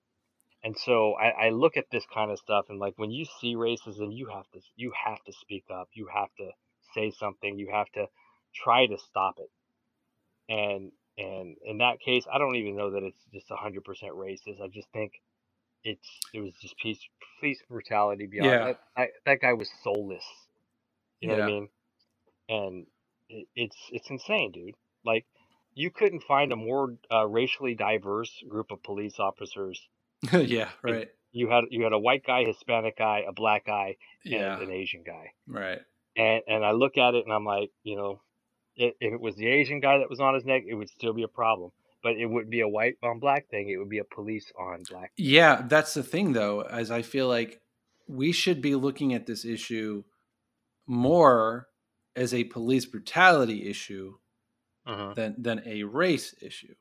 And so I, I look at this kind of stuff, and like when you see racism, you have to you have to speak up, you have to say something, you have to try to stop it. And and in that case, I don't even know that it's just one hundred percent racist. I just think it's it was just police police brutality beyond. Yeah. That, I, that guy was soulless. You know yeah. what I mean? And it, it's it's insane, dude. Like you couldn't find a more uh, racially diverse group of police officers. yeah, right. You had you had a white guy, Hispanic guy, a black guy, and yeah. an Asian guy. Right. And and I look at it and I'm like, you know, if, if it was the Asian guy that was on his neck, it would still be a problem. But it wouldn't be a white on black thing. It would be a police on black thing. Yeah, that's the thing, though, as I feel like we should be looking at this issue more as a police brutality issue uh-huh. than than a race issue.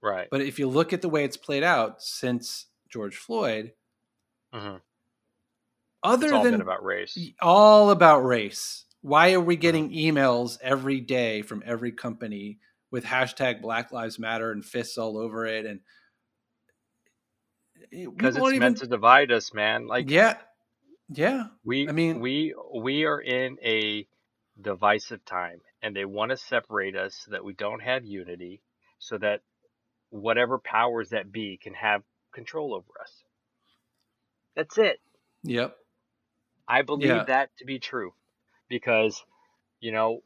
Right. But if you look at the way it's played out since George Floyd, uh-huh. other it's all than been about race, all about race, why are we getting emails every day from every company with hashtag Black Lives Matter and fists all over it? And because it's even... meant to divide us, man. Like, yeah, yeah. We, I mean, we, we are in a divisive time, and they want to separate us so that we don't have unity, so that whatever powers that be can have control over us. That's it. Yep. I believe yeah. that to be true because, you know,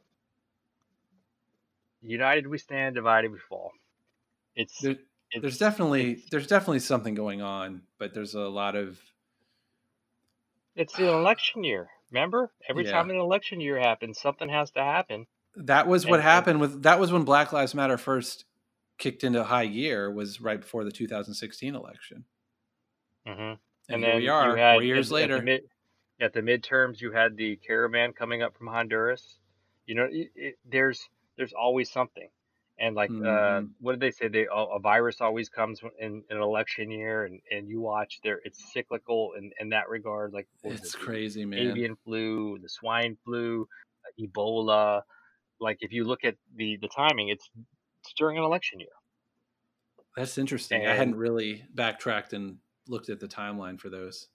united we stand, divided we fall. It's, there, it's there's definitely, it's, there's definitely something going on, but there's a lot of, it's an election year. Remember every yeah. time an election year happens, something has to happen. That was what and, happened with, that was when Black Lives Matter first kicked into high gear was right before the two thousand sixteen election. Mm-hmm. And, and here we are had, four years at, later. At the, mid, at the midterms, you had the caravan coming up from Honduras. You know, it, it, there's there's always something. And like, mm-hmm. uh, what did they say? They a virus always comes in, in an election year, and, and you watch there. It's cyclical in, in that regard. Like it's it? crazy, man. Avian flu, the swine flu, Ebola. Like if you look at the, the timing, it's during an election year. That's interesting. And I hadn't really backtracked and looked at the timeline for those.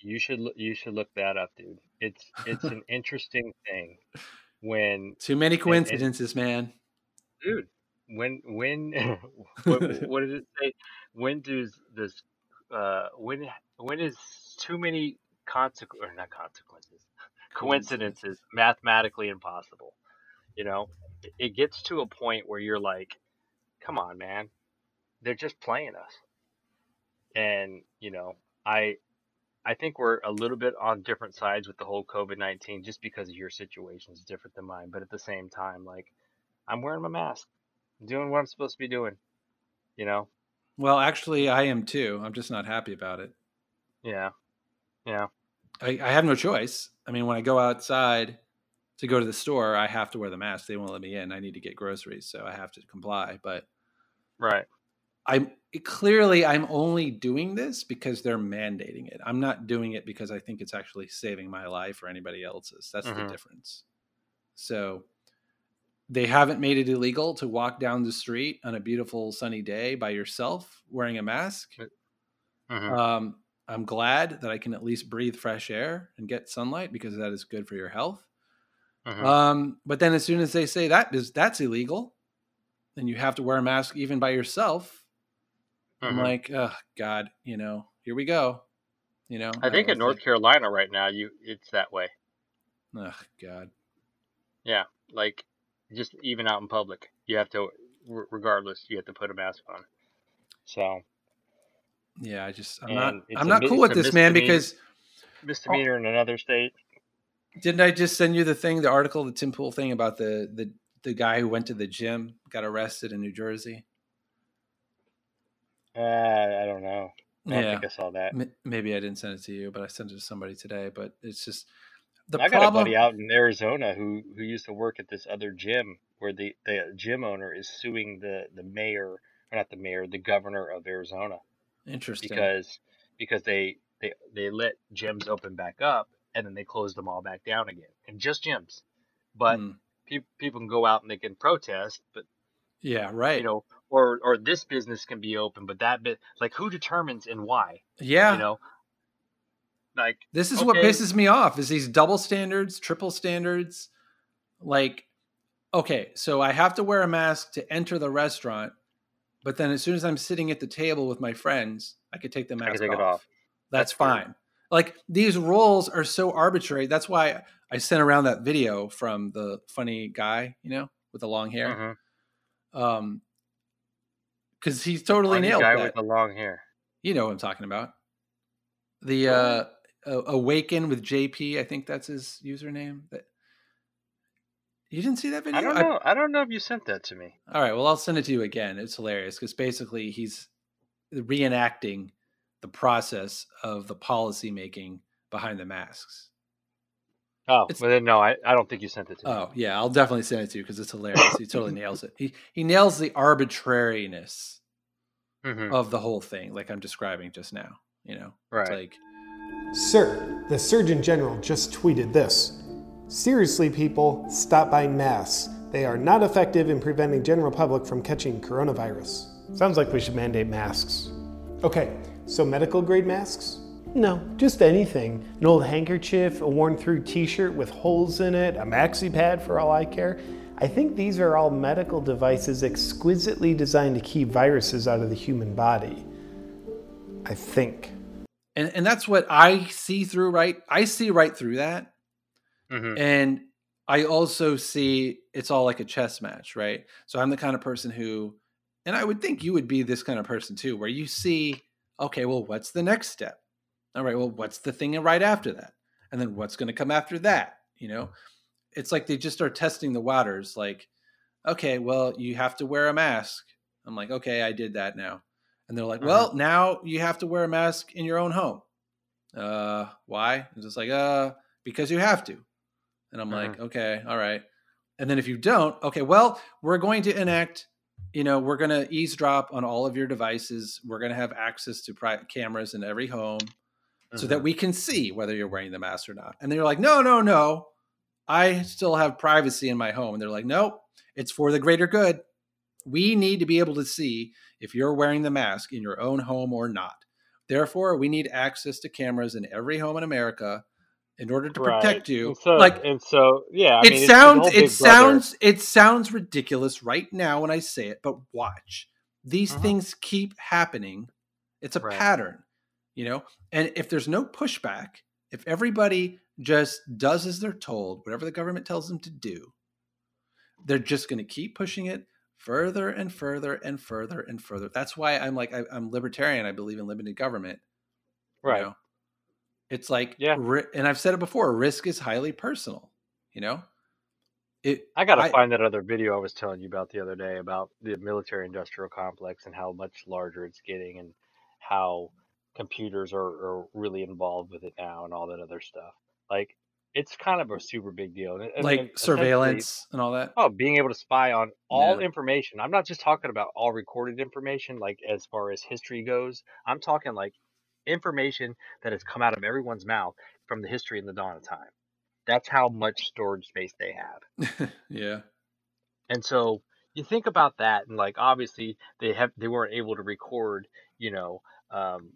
You should you should look that up, dude. It's it's an interesting thing. when too many coincidences, and, and, man. Dude, when when what, what does it say? When does this? Uh, when when is too many consequ- or not consequences? Coincidences mathematically impossible. You know, it gets to a point where you're like, come on, man, they're just playing us. And, you know, I I think we're a little bit on different sides with the whole COVID nineteen just because your situation is different than mine. But at the same time, like, I'm wearing my mask, I'm doing what I'm supposed to be doing, you know? Well, actually, I am too. I'm just not happy about it. Yeah. Yeah. I, I have no choice. I mean, when I go outside to go to the store, I have to wear the mask. They won't let me in. I need to get groceries, so I have to comply. But right, I'm clearly I'm only doing this because they're mandating it. I'm not doing it because I think it's actually saving my life or anybody else's. That's mm-hmm. the difference. So they haven't made it illegal to walk down the street on a beautiful sunny day by yourself wearing a mask. Mm-hmm. Um, I'm glad that I can at least breathe fresh air and get sunlight because that is good for your health. Uh-huh. Um, but then as soon as they say that is that's illegal, then you have to wear a mask even by yourself. Uh-huh. I'm like, oh God, you know, here we go. You know, I, I think in North Carolina right now, you it's that way. Oh God. Yeah. Like just even out in public, you have to, regardless, you have to put a mask on. So. Yeah, I just I'm and not I'm not a, cool with this, man, because misdemeanor oh, in another state. Didn't I just send you the thing, the article, the Tim Pool thing about the the the guy who went to the gym, got arrested in New Jersey? Uh, I don't know. I don't yeah. think I saw that. M- maybe I didn't send it to you, but I sent it to somebody today. But it's just the I problem. I got a buddy out in Arizona who who used to work at this other gym where the, the gym owner is suing the the mayor, or not the mayor, the governor of Arizona. Interesting. Because because they, they they let gyms open back up and then they closed them all back down again. And just gyms. But mm. pe- people can go out and they can protest, but yeah, right. You know, or or this business can be open, but that bit like who determines and why? Yeah. You know. Like this is okay. What pisses me off is these double standards, triple standards. Like okay, so I have to wear a mask to enter the restaurant. But then as soon as I'm sitting at the table with my friends, I could take the mask I could take off. It off. That's, That's fine. True. Like these roles are so arbitrary. That's why I sent around that video from the funny guy, you know, with the long hair. Mm-hmm. Um, cause he's totally funny nailed guy that. With the long hair. You know what I'm talking about. The, uh, Awaken with J P. I think that's his username. That, You didn't see that video? I don't know. I, I don't know if you sent that to me. All right. Well, I'll send it to you again. It's hilarious because basically he's reenacting the process of the policy making behind the masks. Oh, it's, well, then, no, I, I don't think you sent it to me. Oh, yeah. I'll definitely send it to you because it's hilarious. He totally nails it. He he nails the arbitrariness mm-hmm. of the whole thing like I'm describing just now. You know? Right. It's like, sir, the Surgeon General just tweeted this. Seriously, people, stop buying masks. They are not effective in preventing general public from catching coronavirus. Sounds like we should mandate masks. Okay, so medical grade masks? No, just anything. An old handkerchief, a worn-through t-shirt with holes in it, a maxi pad for all I care. I think these are all medical devices exquisitely designed to keep viruses out of the human body. I think. And and that's what I see through, right? I see right through that. Mm-hmm. And I also see it's all like a chess match, right? So I'm the kind of person who, and I would think you would be this kind of person too, where you see, okay, well, what's the next step? All right, well, what's the thing right after that? And then what's going to come after that? You know, it's like they just start testing the waters. Like, okay, well, you have to wear a mask. I'm like, okay, I did that now. And they're like, uh-huh. well, now you have to wear a mask in your own home. Uh, why? It's just like, uh, because you have to. And I'm like, uh-huh. okay, all right. And then if you don't, okay, well, we're going to enact, you know, we're going to eavesdrop on all of your devices. We're going to have access to private cameras in every home uh-huh. so that we can see whether you're wearing the mask or not. And they're like, no, no, no. I still have privacy in my home. And they're like, nope, it's for the greater good. We need to be able to see if you're wearing the mask in your own home or not. Therefore, we need access to cameras in every home in America in order to protect right. you. And so, like, and so, yeah, I it mean, sounds, it sounds, brother. it sounds ridiculous right now when I say it, but watch, these uh-huh. things keep happening. It's a right. pattern, you know, and if there's no pushback, if everybody just does as they're told, whatever the government tells them to do, they're just going to keep pushing it further and further and further and further. That's why I'm like, I, I'm libertarian. I believe in limited government. Right. You know? It's like, yeah. ri- and I've said it before, risk is highly personal, you know? It, I got to find that other video I was telling you about the other day about the military industrial complex and how much larger it's getting and how computers are, are really involved with it now and all that other stuff. Like, it's kind of a super big deal. I like mean, surveillance and all that. Oh, being able to spy on all yeah. information. I'm not just talking about all recorded information, like as far as history goes. I'm talking like information that has come out of everyone's mouth from the history and the dawn of time. That's how much storage space they have. Yeah. And so you think about that, and like obviously they have they weren't able to record, you know, um,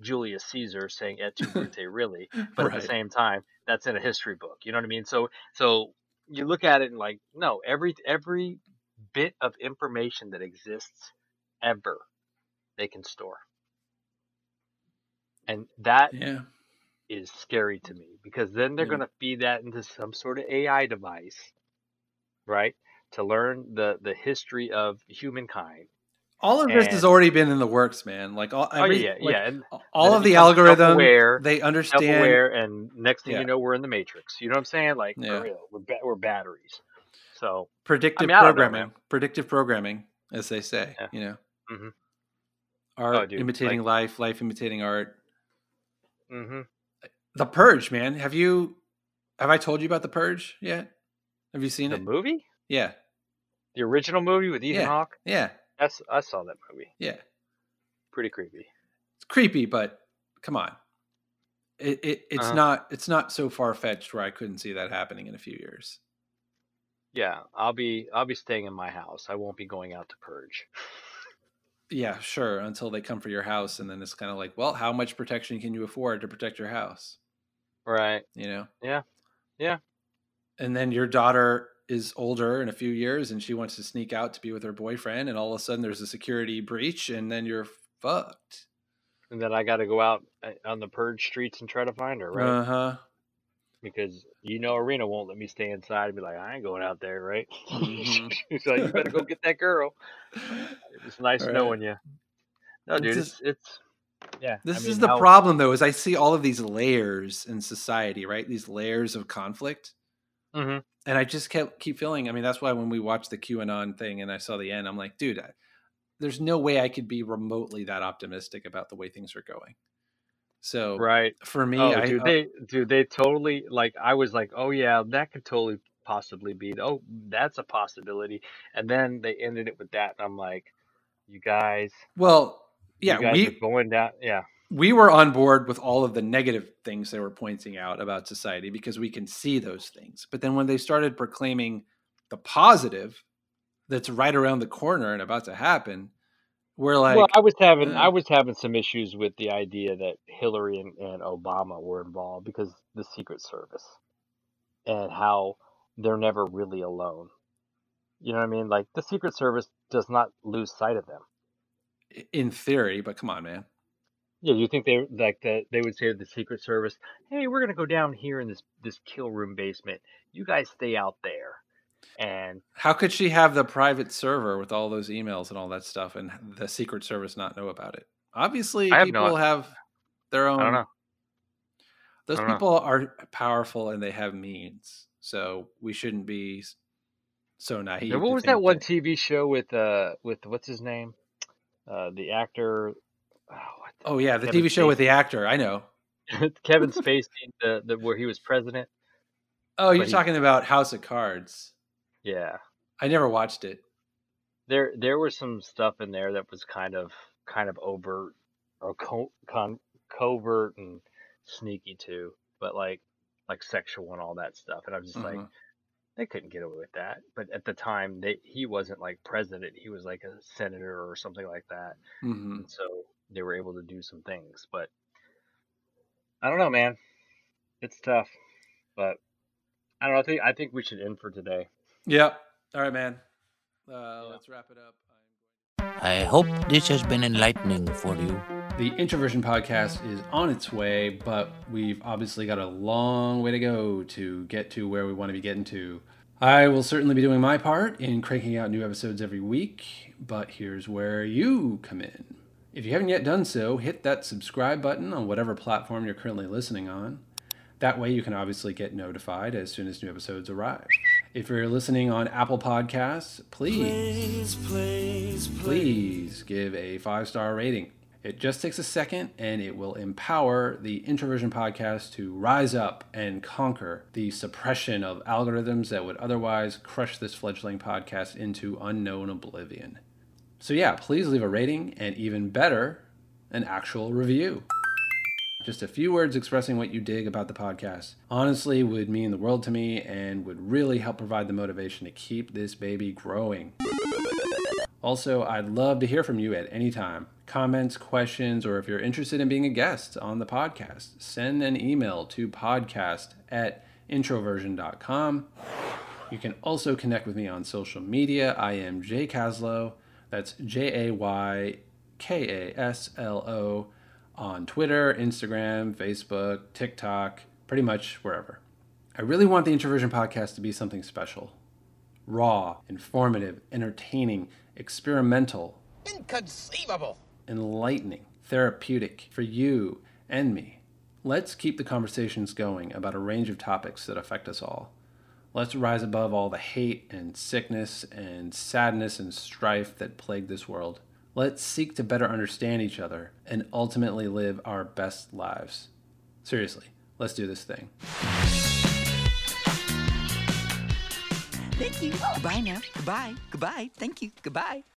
Julius Caesar saying "Et tu, Brute," really, but right. at the same time, that's in a history book. You know what I mean? So, so you look at it and like, no, every every bit of information that exists ever, they can store, and that yeah. is scary to me because then they're yeah. going to feed that into some sort of A I device, right, to learn the the history of humankind. All of and, this has already been in the works, man. Like all, every, oh yeah, like, yeah. And all of the algorithms, they understand. And next thing yeah. you know, we're in the Matrix. You know what I'm saying? Like yeah. for real, we're ba- we're batteries. So predictive I mean, programming, know, predictive programming, as they say. Yeah. You know, mm-hmm. art oh, dude, imitating like, life, life imitating art. Mm-hmm. The Purge, man. Have you? Have I told you about The Purge yet? Have you seen the it? The movie? Yeah. The original movie with Ethan yeah. Hawke. Yeah. That's, I saw that movie. Yeah. Pretty creepy. It's creepy, but come on. It, it It's uh-huh. not it's not so far-fetched where I couldn't see that happening in a few years. Yeah, I'll be I'll be staying in my house. I won't be going out to purge. Yeah, sure, until they come for your house, and then it's kind of like, well, how much protection can you afford to protect your house? Right. You know? Yeah. Yeah. And then your daughter is older in a few years and she wants to sneak out to be with her boyfriend, and all of a sudden there's a security breach, and then you're fucked. And then I got to go out on the purge streets and try to find her, right? Uh-huh. Because, you know, Arena won't let me stay inside and be like, I ain't going out there, right? Mm-hmm. She's like, you better go get that girl. It's nice right. knowing you. No, dude, it's, it's, it's yeah. This I mean, is the how... problem though, is I see all of these layers in society, right? These layers of conflict. Mm-hmm. And I just kept keep feeling, I mean, that's why when we watched the QAnon thing and I saw the end, I'm like, dude, I, there's no way I could be remotely that optimistic about the way things are going. So right. for me, oh, I, dude, I, they, dude, they totally like, I was like, oh yeah, that could totally possibly be, oh, that's a possibility. And then they ended it with that. And I'm like, you guys, well, yeah, you guys we, are going down. Yeah. We were on board with all of the negative things they were pointing out about society because we can see those things. But then when they started proclaiming the positive that's right around the corner and about to happen, we're like, well, I was having, uh, I was having some issues with the idea that Hillary and, and Obama were involved because the Secret Service and how they're never really alone. You know what I mean? Like the Secret Service does not lose sight of them. In theory, but come on, man. Yeah, do you think they like that? They would say to the Secret Service, "Hey, we're gonna go down here in this this kill room basement. You guys stay out there." And how could she have the private server with all those emails and all that stuff, and the Secret Service not know about it? Obviously, have people no, have their own. I don't know. Those don't people know. Are powerful and they have means, so we shouldn't be so naive. Now, what was that one that... T V show with uh with what's his name, uh, the actor? Oh, oh yeah, the Kevin T V show Spacey. With the actor, I know. Kevin Spacey, the, the where he was president. Oh, you're but talking he, about House of Cards. Yeah, I never watched it. There, there was some stuff in there that was kind of, kind of overt or co- con- covert and sneaky too, but like, like sexual and all that stuff. And I'm just mm-hmm. like, they couldn't get away with that. But at the time, they he wasn't like president; he was like a senator or something like that. Mm-hmm. And so. They were able to do some things, but I don't know, man. it's tough, but I don't know. I think I think we should end for today. Yeah. All right, man. Uh, yeah. Let's wrap it up. I hope this has been enlightening for you. The Introversion Podcast is on its way, but we've obviously got a long way to go to get to where we want to be getting to. I will certainly be doing my part in cranking out new episodes every week, but here's where you come in. If you haven't yet done so, hit that subscribe button on whatever platform you're currently listening on. That way you can obviously get notified as soon as new episodes arrive. If you're listening on Apple Podcasts, please, please, please, please, please give a five-star rating. It just takes a second, and it will empower the Introversion Podcast to rise up and conquer the suppression of algorithms that would otherwise crush this fledgling podcast into unknown oblivion. So yeah, please leave a rating, and even better, an actual review. Just a few words expressing what you dig about the podcast honestly would mean the world to me and would really help provide the motivation to keep this baby growing. Also, I'd love to hear from you at any time. Comments, questions, or if you're interested in being a guest on the podcast, send an email to podcast at introversion dot com. You can also connect with me on social media. I am Jay Kaslow. That's J A Y K A S L O on Twitter, Instagram, Facebook, TikTok, pretty much wherever. I really want the Introversion Podcast to be something special. Raw, informative, entertaining, experimental, inconceivable, enlightening, therapeutic for you and me. Let's keep the conversations going about a range of topics that affect us all. Let's rise above all the hate and sickness and sadness and strife that plague this world. Let's seek to better understand each other and ultimately live our best lives. Seriously, let's do this thing. Thank you. Goodbye now. Goodbye. Goodbye. Thank you. Goodbye.